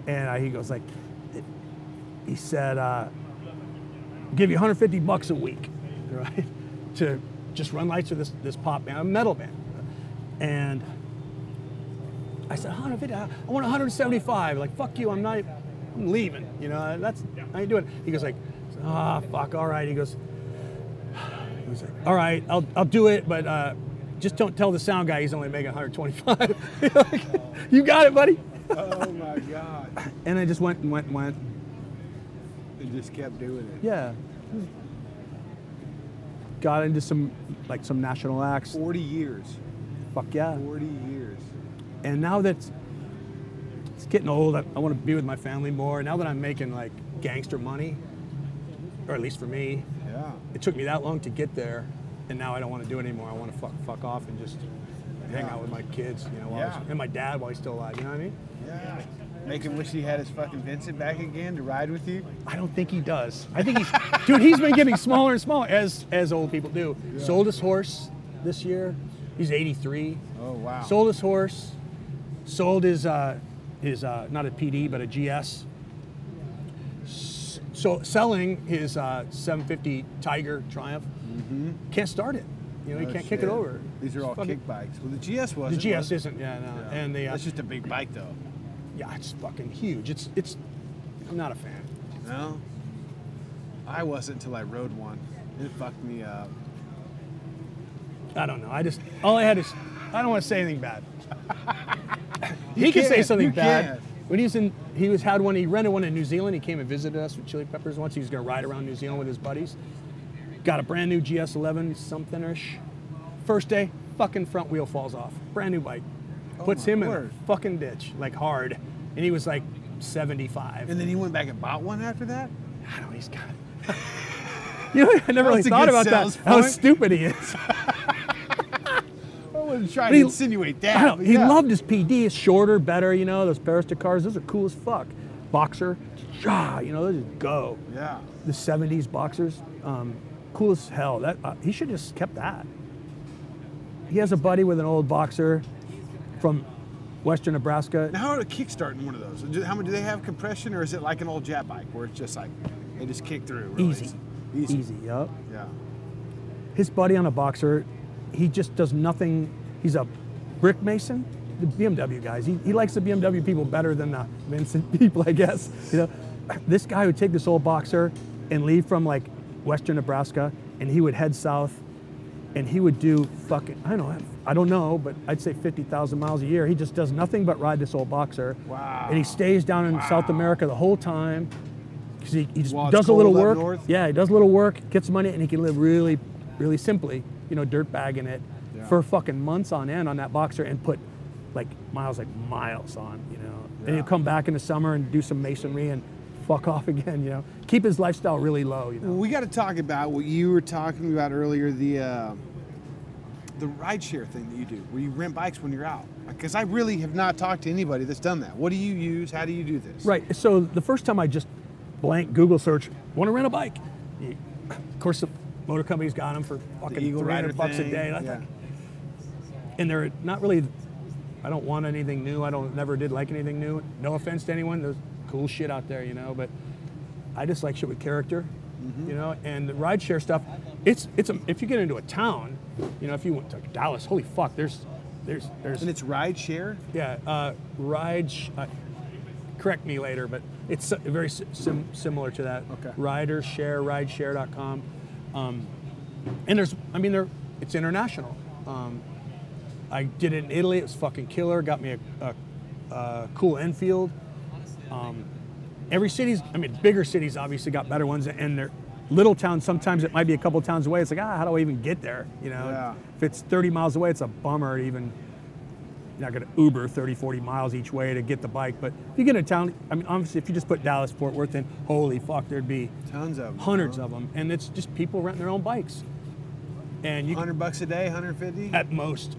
and he goes like, he said, I'll give you $150 a week, right, to just run lights for this pop band, a metal band, and I said, 150, I want 175. like, fuck you, I'm leaving, you know, I ain't doing it. He goes like, ah, fuck, all right. He was like, all right, I'll do it, but just don't tell the sound guy he's only making 125. Like, you got it, buddy. Oh my God. And I just went. And just kept doing it. Yeah. Got into some national acts. 40 years. Fuck yeah. 40 years. And now that it's getting old, I want to be with my family more. Now that I'm making gangster money, or at least for me, yeah. It took me that long to get there, and now I don't want to do it anymore. I want to fuck off and just hang out with my kids, and my dad while he's still alive. You know what I mean? Yeah. Make him wish he had his fucking Vincent back again to ride with you. I don't think he does. I think he's, dude. He's been getting smaller and smaller as old people do. Yeah. Sold his horse this year. He's 83. Oh wow. Sold his horse. Sold his not a PD but a GS. So selling his 750 Tiger Triumph. Mm-hmm. Can't start it. He can't kick it over. These are all kick bikes. Well, the GS wasn't. The GS isn't. Yeah, no. Yeah. And that's just a big bike though. Yeah, it's fucking huge. It's. I'm not a fan. No, I wasn't until I rode one. It fucked me up. I don't know. All I had is, I don't want to say anything bad. He could say something bad. When he rented one in New Zealand. He came and visited us with Chili Peppers once. He was gonna ride around New Zealand with his buddies. Got a brand new GS11 something-ish. First day, fucking front wheel falls off. Brand new bike. Puts him in a fucking ditch, hard. And he was 75. And then he went back and bought one after that? I don't know, he's got it. I never really thought about that. Point. How stupid he is. I wasn't trying to insinuate that. I know, he loved his PD. It's shorter, better, those Barista cars. Those are cool as fuck. Boxer, those just go. Yeah. The 70s Boxers, cool as hell. That he should have just kept that. He has a buddy with an old Boxer from western Nebraska. Now, how are kickstarting one of those? How many do they have compression, or is it like an old jet bike where it's just they just kick through? Really? Easy. Yep. Yeah. His buddy on a Boxer, he just does nothing. He's a brick mason. The BMW guys. He likes the BMW people better than the Vincent people, I guess. This guy would take this old Boxer and leave from western Nebraska, and he would head south, and he would do fucking I don't know, but I'd say 50,000 miles a year. He just does nothing but ride this old Boxer. Wow. And he stays down in South America the whole time. Because he just does a little work. North. Yeah, he does a little work, gets money, and he can live really, really simply, dirt bagging it for fucking months on end on that Boxer and put miles on, Yeah. And he'll come back in the summer and do some masonry and fuck off again, Keep his lifestyle really low, Well, we got to talk about what you were talking about earlier, the rideshare thing that you do, where you rent bikes when you're out. Because I really have not talked to anybody that's done that. What do you use? How do you do this? Right. So the first time I just blank Google search, want to rent a bike. Of course, the motor company's got them for fucking $300 a day. Yeah. And they're not really, I don't want anything new. Never did like anything new. No offense to anyone. There's cool shit out there, but I just like shit with character. Mm-hmm. And the rideshare stuff, if you get into a town, if you went to Dallas, holy fuck, there's and it's rideshare? Yeah, correct me later, but it's very similar to that. Okay. Rideshare.com. And it's international. I did it in Italy, it was fucking killer, got me a cool Enfield. Every city's, bigger cities obviously got better ones, and they're little towns. Sometimes it might be a couple towns away. It's how do I even get there? Yeah. If it's 30 miles away, it's a bummer. You're not going to Uber 30, 40 miles each way to get the bike. But if you get a town, obviously, if you just put Dallas, Fort Worth in, holy fuck, there'd be tons of them, hundreds of them, and it's just people renting their own bikes. And $100 a day, 150 at most.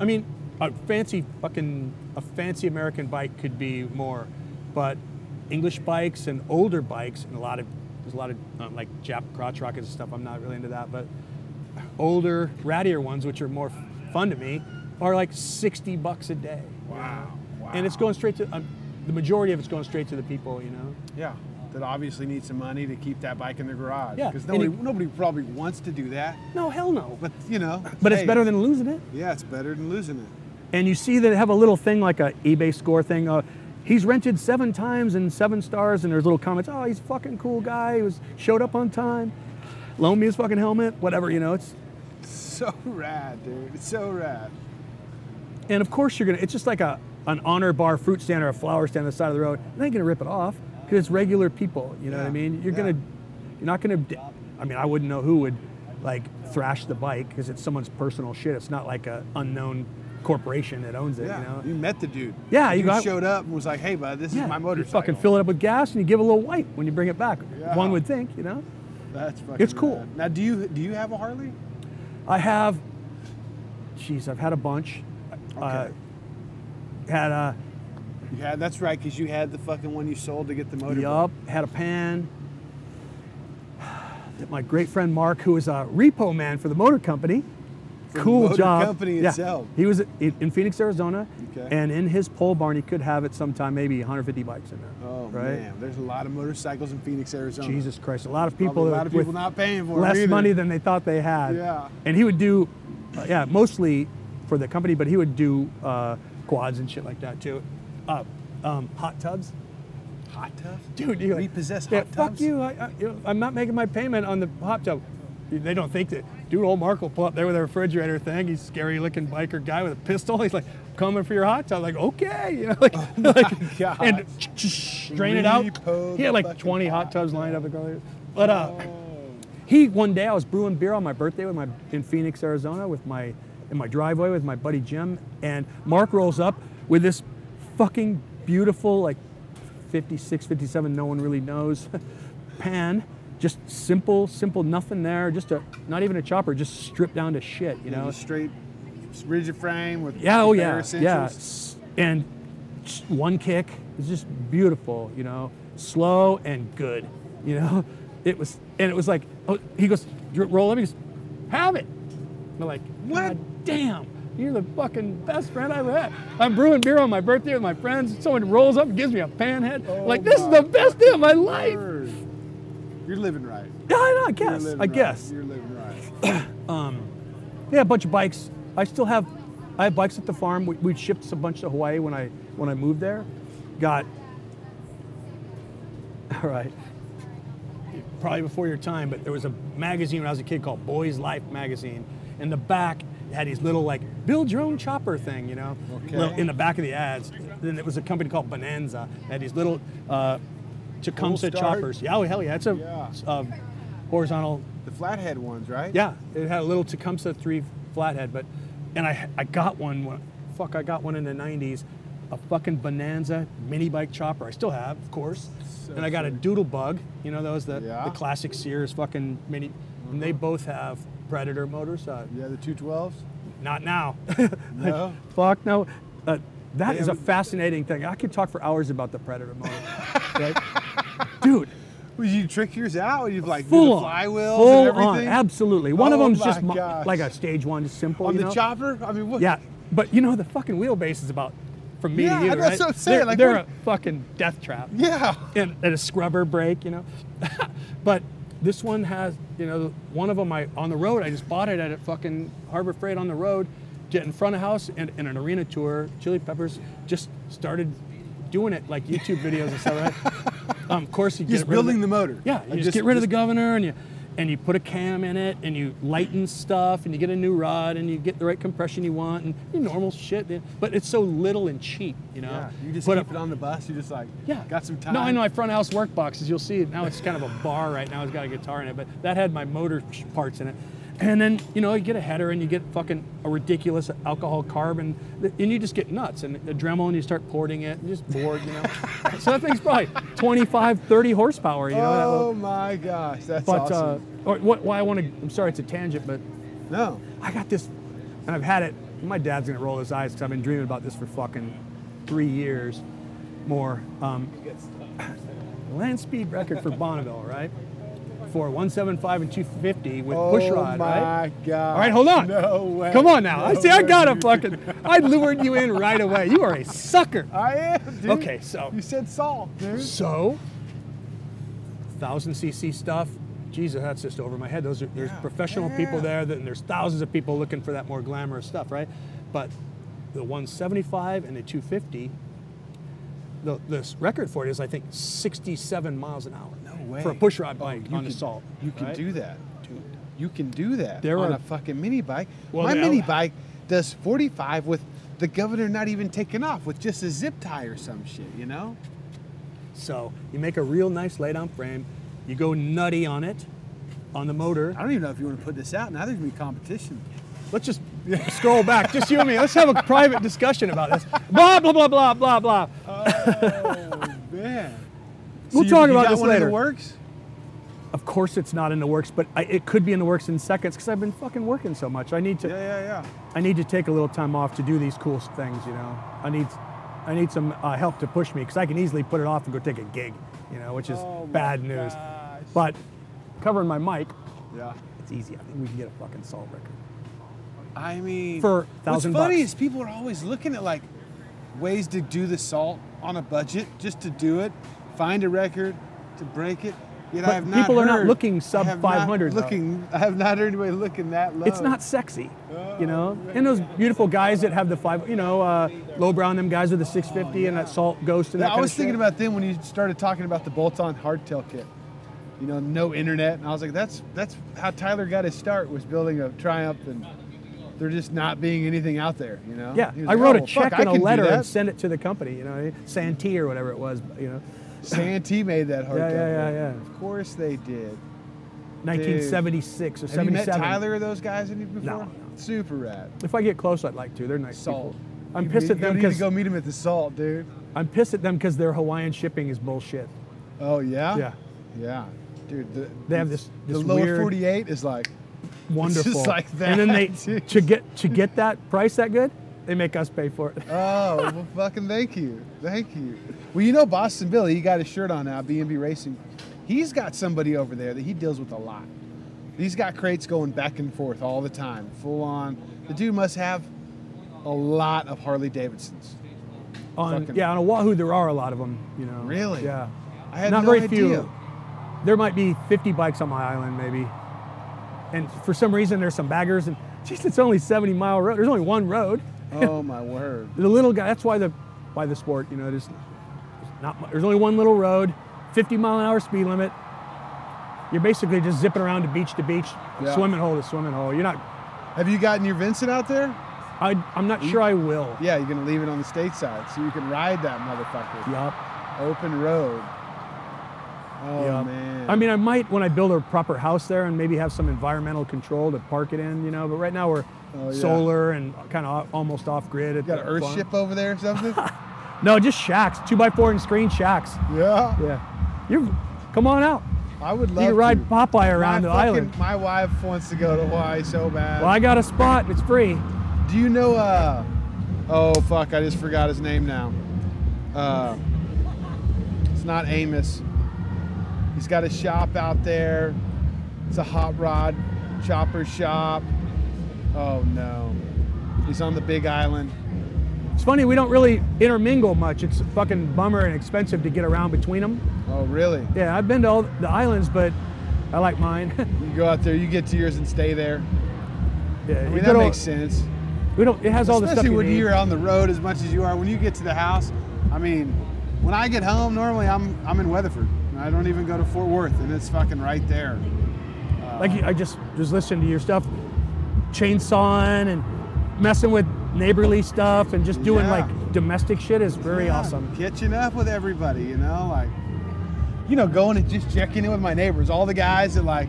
A fancy American bike could be more, but English bikes and older bikes, and there's a lot of Jap crotch rockets and stuff. I'm not really into that, but older, rattier ones, which are more fun to me, are $60 a day. Wow. And it's going straight to the majority of it's going straight to the people, Yeah, that obviously need some money to keep that bike in their garage. Yeah, because nobody probably wants to do that. No, hell no. But But it's better than losing it. Yeah, it's better than losing it. And you see that they have a little thing like a eBay score thing. He's rented 7 times and 7 stars, and there's little comments, oh, he's a fucking cool guy, showed up on time, loaned me his fucking helmet, whatever, it's... So rad, dude, it's so rad. And of course it's just like a an honor bar fruit stand or a flower stand on the side of the road, they ain't gonna rip it off because it's regular people. You know what I mean? You're not gonna. I mean, I wouldn't know who would like thrash the bike because it's someone's personal shit. It's not like a unknown corporation that owns it. You know? You met the dude. Yeah, you showed up and was like, "Hey, bud, this is my motorcycle." You fucking fill it up with gas and you give a little wipe when you bring it back. Yeah. One would think, you know. That's fucking. It's cool. Rad. Now, do you have a Harley? I have. Jeez, I've had a bunch. Okay. Yeah, that's right, because you had the fucking one you sold to get the motor. Yup, had a pan. My great friend Mark, who was a repo man for the motor company. Cool job. Company itself. He was in Phoenix, Arizona, and in his pole barn, he could have at some time maybe 150 bikes in there. Oh, right? Man, there's a lot of motorcycles in Phoenix, Arizona. Jesus Christ, a lot of people not paying for less money than they thought they had. Yeah, and he would do, mostly for the company, but he would do quads and shit like that too. Hot tubs. Hot tubs? Dude, you repossess hot tubs? Fuck you! I'm not making my payment on the hot tub. They don't think that. Dude, old Mark will pull up there with a refrigerator thing. He's a scary-looking biker guy with a pistol. He's like, "Coming for your hot tub." Like, okay, you know, like, oh like God. And drain it out. He had like 20 hot tubs lined up earlier. But he one day I was brewing beer on my birthday in Phoenix, Arizona, in my driveway with my buddy Jim, and Mark rolls up with this fucking beautiful like 56, 57, no one really knows, pan. Just simple, nothing there. Just not even a chopper, just stripped down to shit, you know? Straight, rigid frame with essentials. Yeah. And one kick. It's just beautiful, you know? Slow and good, you know? It was like, oh, he goes, roll up, he goes, have it. And I'm like, what? God damn, you're the fucking best friend I've had. I'm brewing beer on my birthday with my friends. Someone rolls up and gives me a panhead. Oh, like, this is the best day of my life. Word. You're living right. Yeah, I guess. You're living right. Yeah, a bunch of bikes. I have bikes at the farm. We shipped a bunch to Hawaii when I moved there. Probably before your time, but there was a magazine when I was a kid called Boys Life magazine. In the back, it had these little like build your own chopper thing, you know. Okay. In the back of the ads. Then there was a company called Bonanza. It had these little. Tecumseh choppers. Yeah, oh, hell yeah. It's a horizontal. The flathead ones, right? Yeah. It had a little Tecumseh 3 flathead, and I got one. I got one in the 90s. A fucking Bonanza mini bike chopper. I still have, of course. So and I got a doodle bug. You know those, the classic Sears fucking mini. Mm-hmm. And they both have Predator motors. The 212s? Not now. No? Fuck no. That is a fascinating thing. I could talk for hours about the Predator motor. Right? Dude. Would you trick yours out? You'd like do the flywheels and everything? On, absolutely. One of them's just like a stage one, just simple. On the chopper? I mean, what? Yeah. But you know, the fucking wheelbase is about from me to you, right? That's what I'm saying. They're a fucking death trap. Yeah. And a scrubber brake, you know? But this one has, you know, one of them on the road, I just bought it at a fucking Harbor Freight on the road. Get in front of house and an arena tour. Chili Peppers just started doing it like YouTube videos and stuff, right? Of course, you just building the motor. Yeah, you just get rid of the governor and you put a cam in it and you lighten stuff and you get a new rod and you get the right compression you want and you normal shit. But it's so little and cheap, you know. Yeah, you just keep it on the bus. You just like got some time. No, I know my front house work boxes. You'll see it now. It's kind of a bar right now. It's got a guitar in it, but that had my motor parts in it. And then, you know, you get a header and you get fucking a ridiculous alcohol carb and you just get nuts and the Dremel and you start porting it and just bored, you know. So that thing's probably 25, 30 horsepower, you know. Oh my gosh, that's awesome. I'm sorry, it's a tangent, but no. I got this, and I've had it, my dad's going to roll his eyes because I've been dreaming about this for fucking 3 years more. Land speed record for Bonneville, right? 175 and 250 with push rod, right? Oh my God! All right, hold on. No way! Come on now. I got a fucking. I lured you in right away. You are a sucker. I am, dude. Okay, so you said salt, dude. So, 1,000 cc stuff. Jesus, that's just over my head. There's professional people there, and there's thousands of people looking for that more glamorous stuff, right? But the 175 and the 250, this record for it is I think 67 miles an hour. Way. For a push rod bike on assault. You can do that, dude. You can do that on a fucking mini bike. Well, my mini bike does 45 with the governor not even taking off with just a zip tie or some shit, you know? So you make a real nice laid down frame, you go nutty on it, on the motor. I don't even know if you want to put this out. Now there's going to be competition. Let's just scroll back, just you and me. Let's have a private discussion about this. Blah, blah, blah, blah, blah, blah. Oh, man. We'll talk about this later. You got one in the works? Of course it's not in the works, but it could be in the works in seconds because I've been fucking working so much. I need to I need to take a little time off to do these cool things, you know. I need some help to push me because I can easily put it off and go take a gig, you know, which is bad news. Gosh. But covering my mic, it's easy. I think we can get a fucking salt record. I mean, for $1,000. What's funny is people are always looking at like ways to do the salt on a budget, just to do it, find a record, to break it. Yet I have not people heard, are not looking sub 500. I have not heard anybody looking that low. It's not sexy, you know. And those beautiful guys that have the five, you know, Lowbrow and them guys with the 650 and that Salt Ghost and that. I was thinking about them when you started talking about the bolt-on hardtail kit. You know, no internet, and I was like, that's how Tyler got his start, was building a Triumph, and there just not being anything out there, you know. Yeah, I wrote a check and a letter and sent it to the company, you know, Santee or whatever it was, you know. Santee made that hardtail. Yeah. Of course they did. 1976 or 77. Have you met Tyler or those guys before? No. Super rad. If I get close, I'd like to. They're nice people. I'm pissed at them because... You need to go meet them at the Salt, dude. I'm pissed at them because their Hawaiian shipping is bullshit. Oh, yeah? Yeah. Yeah. Dude, they have this the lower 48 is like... Wonderful. Just like that. And then they... to get that price that good... They make us pay for it. Oh, well, fucking thank you. Thank you. Well, you know Boston Billy, he got his shirt on now, B&B Racing. He's got somebody over there that he deals with a lot. He's got crates going back and forth all the time, full on. The dude must have a lot of Harley Davidsons. On Oahu, there are a lot of them, you know. Really? Yeah. I had not no very idea. Few. There might be 50 bikes on my island, maybe. And for some reason, there's some baggers. And, geez, it's only 70-mile road. There's only one road. Oh my word! The little guy. That's why the sport. You know, there's only one little road, 50-mile-an-hour speed limit. You're basically just zipping around to beach, swimming hole to swimming hole. You're not. Have you gotten your Vincent out there? I'm not sure I will. Yeah, you're gonna leave it on the stateside so you can ride that motherfucker. Yup. Open road. Oh man. I mean, I might when I build a proper house there and maybe have some environmental control to park it in. You know, but right now we're. Solar and kind of almost off-grid. You got an Earthship over there or something? No, just shacks, 2x4 and screen shacks. Yeah? Yeah. Come on out. I would love to. You can ride Popeye around the island. My wife wants to go to Hawaii so bad. Well, I got a spot. It's free. Do you know, I just forgot his name now. It's not Amos. He's got a shop out there. It's a hot rod chopper shop. Oh, no. He's on the Big Island. It's funny, we don't really intermingle much. It's a fucking bummer and expensive to get around between them. Oh, really? Yeah, I've been to all the islands, but I like mine. You go out there, you get to yours and stay there. Yeah, I mean, that makes sense. We don't. It has all the stuff you need. Especially when you're on the road as much as you are. When you get to the house, I mean, when I get home, normally I'm in Weatherford. I don't even go to Fort Worth, and it's fucking right there. I just listened to your stuff. Chainsawing and messing with neighborly stuff and just doing like domestic shit is very awesome. Catching up with everybody, you know, like, you know, going and just checking in with my neighbors. All the guys that like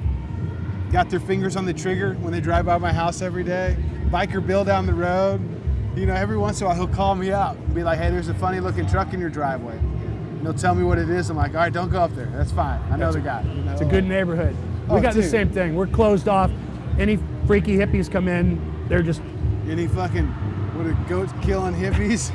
got their fingers on the trigger when they drive by my house every day. Biker Bill down the road, you know, every once in a while he'll call me up and be like, hey, there's a funny looking truck in your driveway. And he'll tell me what it is. I'm like, all right, don't go up there. That's fine. I know the guy. You know, it's a good neighborhood. We got the same thing. We're closed off. Any freaky hippies come in, they're just... Any fucking, what are goats killing hippies?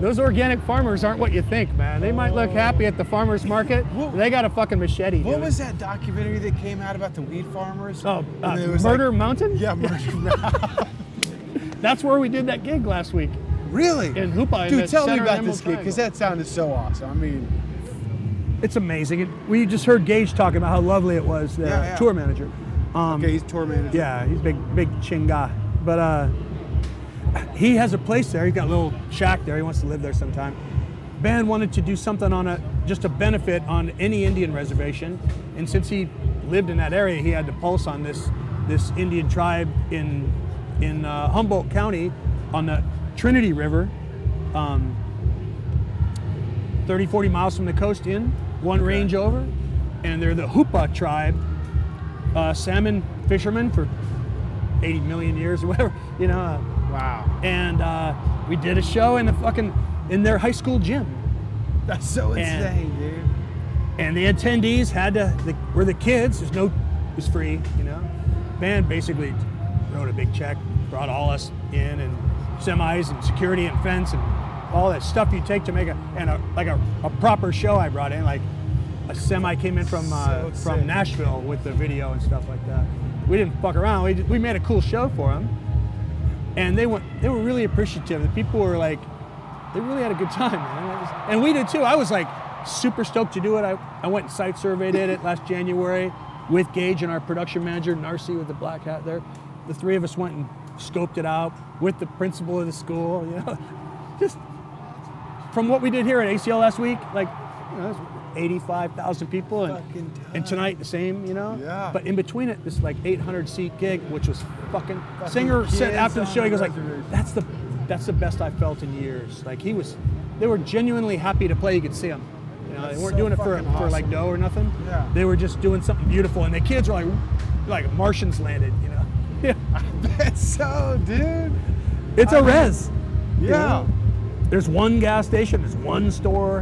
Those organic farmers aren't what you think, man. They might look happy at the farmer's market. They got a fucking machete. What was that documentary that came out about the weed farmers? Oh, Murder Mountain? Yeah, Murder Mountain. That's where we did that gig last week. Really? In Hoopa. Dude, tell me about this gig, because that sounded so awesome. I mean... It's amazing. We just heard Gage talking about how lovely it was, the tour manager. He's tour manager. Yeah, he's big chinga. But he has a place there. He's got a little shack there. He wants to live there sometime. Ben wanted to do something on a benefit on any Indian reservation. And since he lived in that area, he had to pulse on this this Indian tribe in Humboldt County on the Trinity River, 30, 40 miles from the coast in, one range over, and they're the Hupa tribe, salmon fishermen for 80 million years or whatever, you know. Wow. And we did a show in their high school gym. That's so insane, dude. And the attendees were the kids. It was free, you know. Band basically wrote a big check, brought all us in, and semis and security and fence and all that stuff you take to make a proper show. I brought in like a semi came in from Nashville with the video and stuff like that. We didn't fuck around. We made a cool show for them, and they were really appreciative. The people were like, they really had a good time, man. And we did too. I was like super stoked to do it. I went and site surveyed it last January with Gage and our production manager, Narcy with the black hat there. The three of us went and scoped it out with the principal of the school, you know. Just from what we did here at ACL last week, like, you know, 85,000 people, and tonight the same, you know. Yeah. But in between it, this like 800-seat gig, which was fucking singer said after the show, he goes like, that's the best I've felt in years. Like they were genuinely happy to play. You could see them. You know, they weren't doing it for like dough or nothing. Yeah. They were just doing something beautiful, and the kids were like Martians landed, you know. Yeah. I bet so, dude. It's a res. Yeah. You know? There's one gas station. There's one store.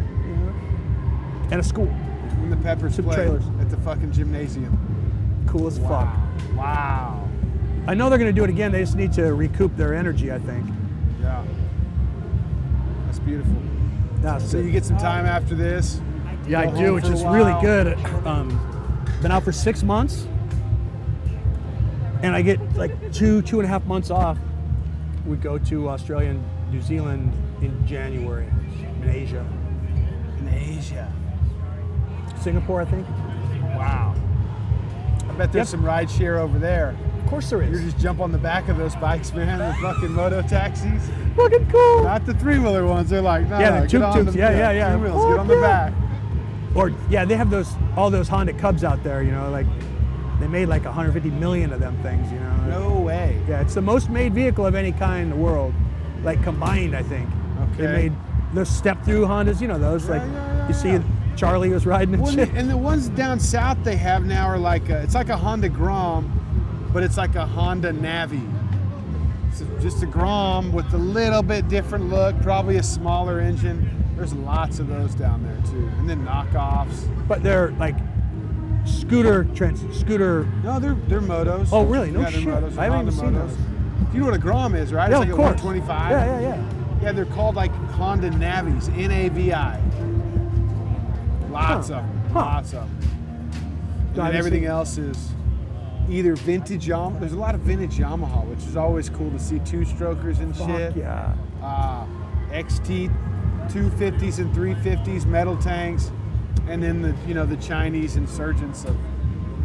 And a school. When the Peppers played at the fucking gymnasium. Cool as fuck. Wow. I know they're going to do it again. They just need to recoup their energy, I think. Yeah. That's beautiful. So you get some time after this. Yeah, I do, which is really good. Been out for 6 months. And I get like two and a half months off. We go to Australia and New Zealand in January in Asia. Singapore, I think. Wow. I bet there's some ride share over there. Of course there is. You just jump on the back of those bikes, man, the fucking moto taxis. Fucking cool. Not the three-wheeler ones. They're like, the tuk-tuks. Yeah. Three wheels, get on the back. Or, yeah, they have all those Honda Cubs out there, you know, like they made like 150 million of them things, you know. No way. Yeah, it's the most made vehicle of any kind in the world, like combined, I think. Okay. They made those step-through Hondas, you know, those you see. Yeah. Charlie was riding and shit. And the ones down south they have now are like it's like a Honda Grom, but it's like a Honda Navi. It's just a Grom with a little bit different look, probably a smaller engine. There's lots of those down there too, and then knockoffs. But they're like scooter. No, they're motos. Oh, really? No shit. Motos. I haven't even seen those. You know what a Grom is, right? Yeah, it's like of course. A 125. Yeah. Yeah, they're called like Honda Navis, N-A-V-I. Lots of them. Lots of them. And everything else is either vintage Yamaha. There's a lot of vintage Yamaha, which is always cool to see. Two-strokers and shit. Yeah. XT 250s and 350s, metal tanks, and then the Chinese insurgents of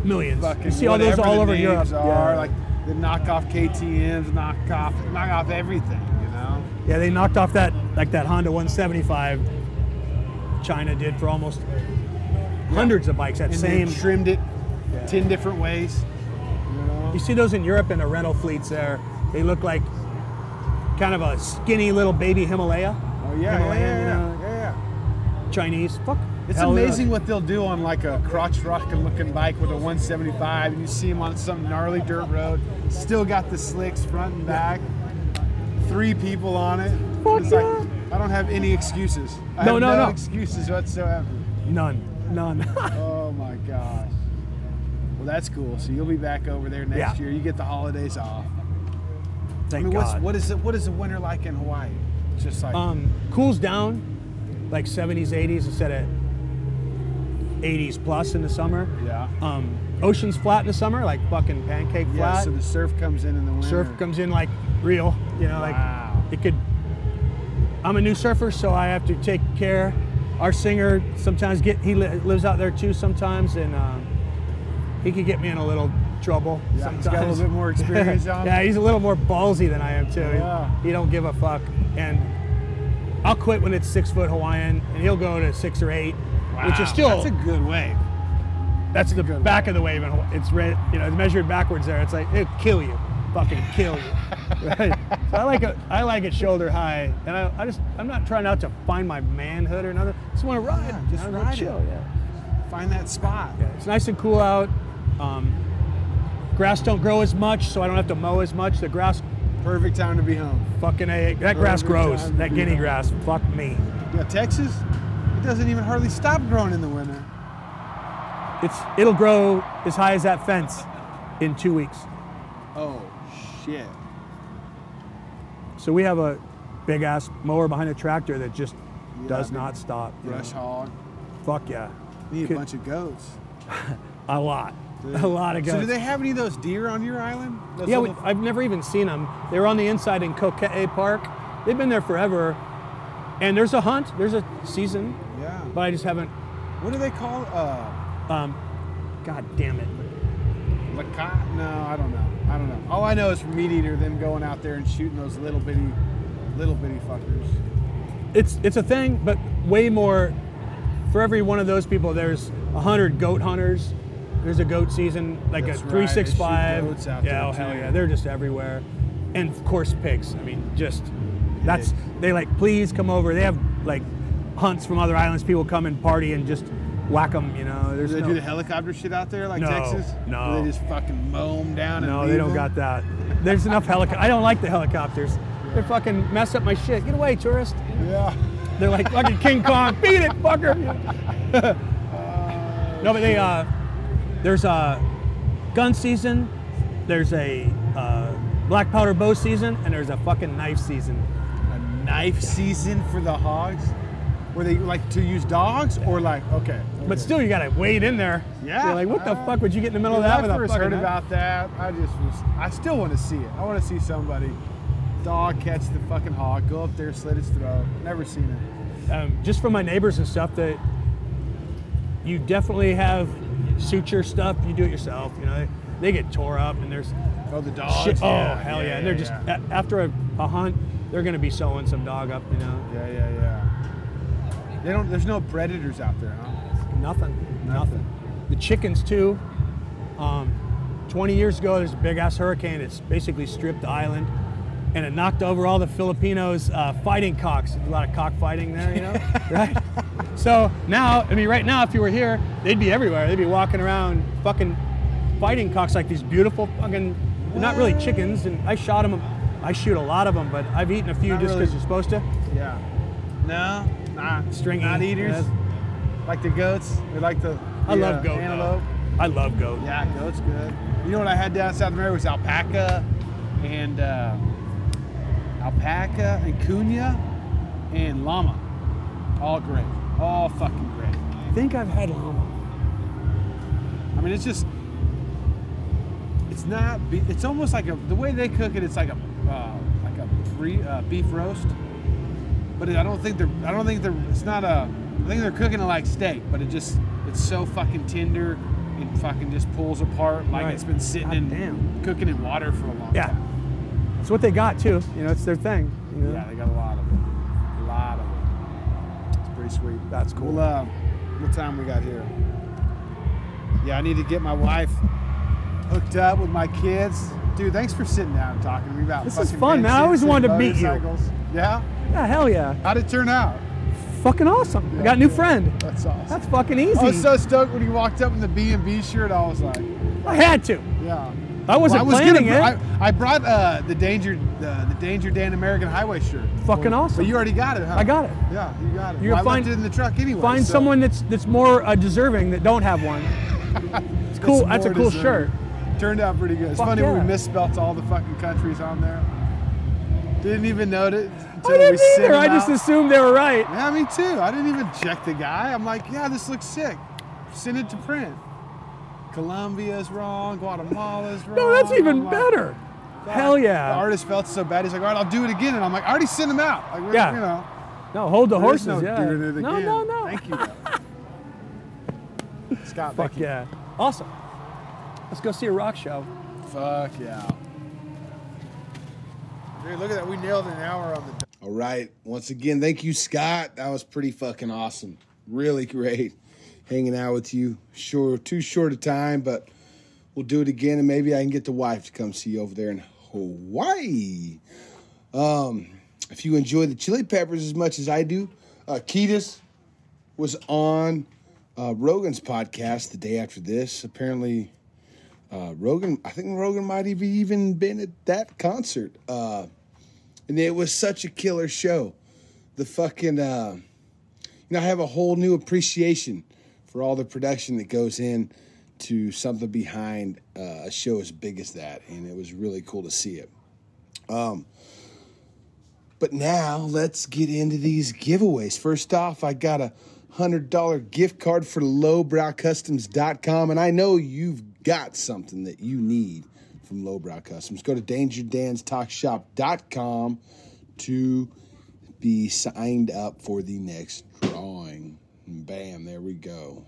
millions. You see all those all over Europe. Like the knockoff KTM's, knockoff everything. You know. Yeah, they knocked off that Honda 175. China did for almost hundreds of bikes. They trimmed it 10 different ways. You see those in Europe in the rental fleets there. They look like kind of a skinny little baby Himalaya. Oh yeah, Chinese. Fuck. It's amazing what they'll do on like a crotch rocking looking bike with a 175, and you see them on some gnarly dirt road. Still got the slicks front and back. 3 people on it. Fuck it's like, I don't have any excuses. I have no excuses whatsoever. None. Oh my gosh. Well, that's cool. So you'll be back over there next year. You get the holidays off. Thank God. What is the winter like in Hawaii? Just like cools down, like 70s, 80s instead of 80s plus in the summer. Yeah. Ocean's flat in the summer, like fucking pancake flat. Yeah. So the surf comes in the winter. Surf comes in like real. You know, like it could. I'm a new surfer, so I have to take care. Our singer sometimes lives out there too sometimes, and he could get me in a little trouble. Yeah, sometimes. He's got a little bit more experience on him. Yeah, he's a little more ballsy than I am too. Yeah. He don't give a fuck, and I'll quit when it's 6-foot Hawaiian, and he'll go to 6 or 8, which is still that's a good wave. That's the back of the wave, and it's red. You know, it's measured backwards there. It's like it'll kill you, fucking kill you. Right? So I like it shoulder high, and I'm not trying not to find my manhood or nothing. I just want to ride, just ride, chill. It. Yeah. Find that spot. Yeah, it's nice and cool out. Grass don't grow as much, so I don't have to mow as much. The grass. Perfect time to be home. Fucking A. That grass grows. That guinea grass. Fuck me. Yeah, Texas. It doesn't even hardly stop growing in the winter. It'll grow as high as that fence in 2 weeks. Oh, shit. So we have a big-ass mower behind a tractor that just does not stop. Rush hog. Fuck yeah. We need a bunch of goats. A lot. A lot of goats. So do they have any of those deer on your island? I've never even seen them. They were on the inside in Coquet Park. They've been there forever. And there's a hunt. There's a season. Yeah. But I just haven't. What do they call God damn it. Lacat? No, I don't know. All I know is from Meat Eater, them going out there and shooting those little bitty fuckers. It's a thing, but way more. For every one of those people, there's 100 goat hunters. There's a goat season, like that's a 365. Right. Yeah, oh hell yeah, they're just everywhere. And of course, pigs. I mean, just that's they like. Please come over. They have like hunts from other islands. People come and party and just whack them. You know, there's. Do they do the helicopter shit out there like Texas? No. Or they just fucking mow them down. No, and they don't got that. There's enough helicopters. I don't like the helicopters. Yeah. They fucking mess up my shit. Get away, tourist. Yeah. They're like fucking King Kong. Beat it, fucker. No, but they. There's a gun season, there's a black powder bow season, and there's a fucking knife season. A knife season for the hogs? Where they like to use dogs or like, okay. But still, you gotta wade in there. Yeah. You're like, what the fuck would you get in the middle of that with a fucking knife? I first heard about that. I still wanna see it. I wanna see somebody, dog catch the fucking hog, go up there, slit its throat. Never seen it. Just from my neighbors and stuff, that you definitely have suture stuff, you do it yourself, you know, they get tore up and there's the dogs shit. And they're just after a hunt, they're going to be sewing some dog up, you know. They don't, there's no predators out there, huh? Nothing. The chickens too. 20 years ago there's a big ass hurricane that's basically stripped the island, and it knocked over all the Filipinos fighting cocks. There's a lot of cockfighting there, you know. Right? So now, I mean, right now, if you were here, they'd be everywhere. They'd be walking around fucking fighting cocks, like these beautiful fucking, not really chickens. And I shot them. I shoot a lot of them, but I've eaten a few not just because really. You're supposed to. Yeah. No, not stringy. Not eaters. Yeah. Like the goats. They like the I love goat. Antelope. I love goat. Yeah, goat's good. You know what I had down South America was alpaca and cuna and llama. All great. All fucking great. I think I've had llama. I mean, it's almost like the way they cook it. It's like a beef roast, but I think they're cooking it like steak, but it's so fucking tender and fucking just pulls apart like right. It's been sitting cooking in water for a long time. It's what they got too. You know, it's their thing. You know? Yeah, they got a lot of it. Sweet. That's cool. Well, what time we got here? Yeah, I need to get my wife hooked up with my kids. Dude, thanks for sitting down and talking to me about this. This is fun, man. I always wanted to meet you. Yeah? Yeah, hell yeah. How'd it turn out? Fucking awesome. Yeah, I got a new friend. That's awesome. That's fucking easy. I was so stoked when you walked up in the B&B shirt. I was like... I had to. Yeah. I wasn't planning it. I brought the Danger Dan American Highway shirt. Fucking awesome. But you already got it, huh? I got it. Yeah, you got it. I left it in the truck anyway. Find someone that's more deserving that don't have one. It's cool. That's a cool shirt. Turned out pretty good. It's funny when we misspelled all the fucking countries on there. Didn't even notice. I didn't either. I just assumed they were right. Yeah, me too. I didn't even check the guy. I'm like, yeah, this looks sick. Send it to print. Colombia's wrong, Guatemala's wrong. No, that's even better. God, hell yeah. The artist felt so bad. He's like, all right, I'll do it again. And I'm like, I already sent him out. Like, you know. No, hold the horses. Doing it again. No. Thank you. Scott, fuck you. Yeah. Awesome. Let's go see a rock show. Fuck yeah. Dude, look at that. We nailed an hour on the... All right. Once again, thank you, Scott. That was pretty fucking awesome. Really great. hanging out with you. Sure, too short a time, but we'll do it again, and maybe I can get the wife to come see you over there in Hawaii. If you enjoy the Chili Peppers as much as I do, Kiedis was on Rogan's podcast the day after this. Apparently, Rogan might have even been at that concert. And it was such a killer show. The fucking, I have a whole new appreciation for all the production that goes in to something behind a show as big as that. And it was really cool to see it. But now let's get into these giveaways. First off, I got a $100 gift card for lowbrowcustoms.com. And I know you've got something that you need from Lowbrow Customs. Go to DangerDansTalkShop.com to be signed up for the next drawing. Bam, there we go.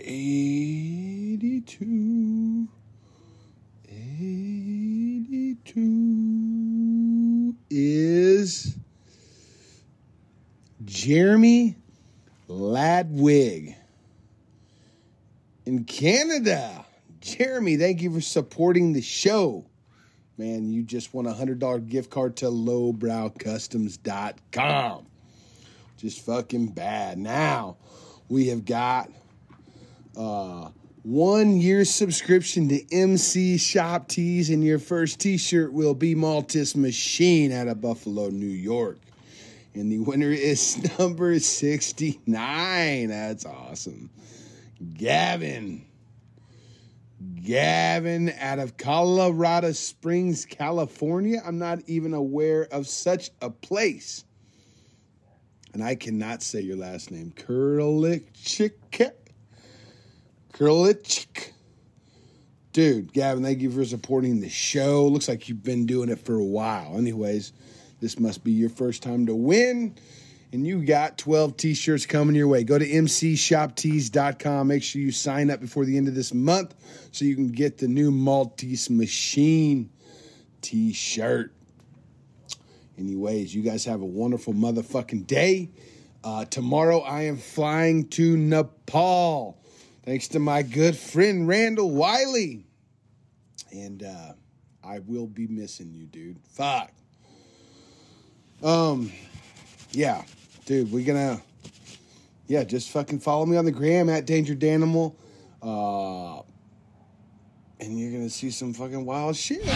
$82 is Jeremy Ladwig in Canada. Jeremy, thank you for supporting the show. Man, you just won a $100 gift card to lowbrowcustoms.com. Just fucking bad. Now, we have got 1 year subscription to MC Shop Tees, and your first t-shirt will be Maltese Machine out of Buffalo, New York. And the winner is number 69. That's awesome. Gavin out of Colorado Springs, California. I'm not even aware of such a place. And I cannot say your last name. Curlichik. Dude, Gavin, thank you for supporting the show. Looks like you've been doing it for a while. Anyways, this must be your first time to win. And you got 12 t-shirts coming your way. Go to mcshoptees.com. Make sure you sign up before the end of this month so you can get the new Maltese Machine t-shirt. Anyways, you guys have a wonderful motherfucking day. Tomorrow I am flying to Nepal. Thanks to my good friend Randall Wiley. And I will be missing you, dude. Fuck. Yeah. Dude, we're gonna, just fucking follow me on the gram at DangerDanimal, and you're gonna see some fucking wild shit.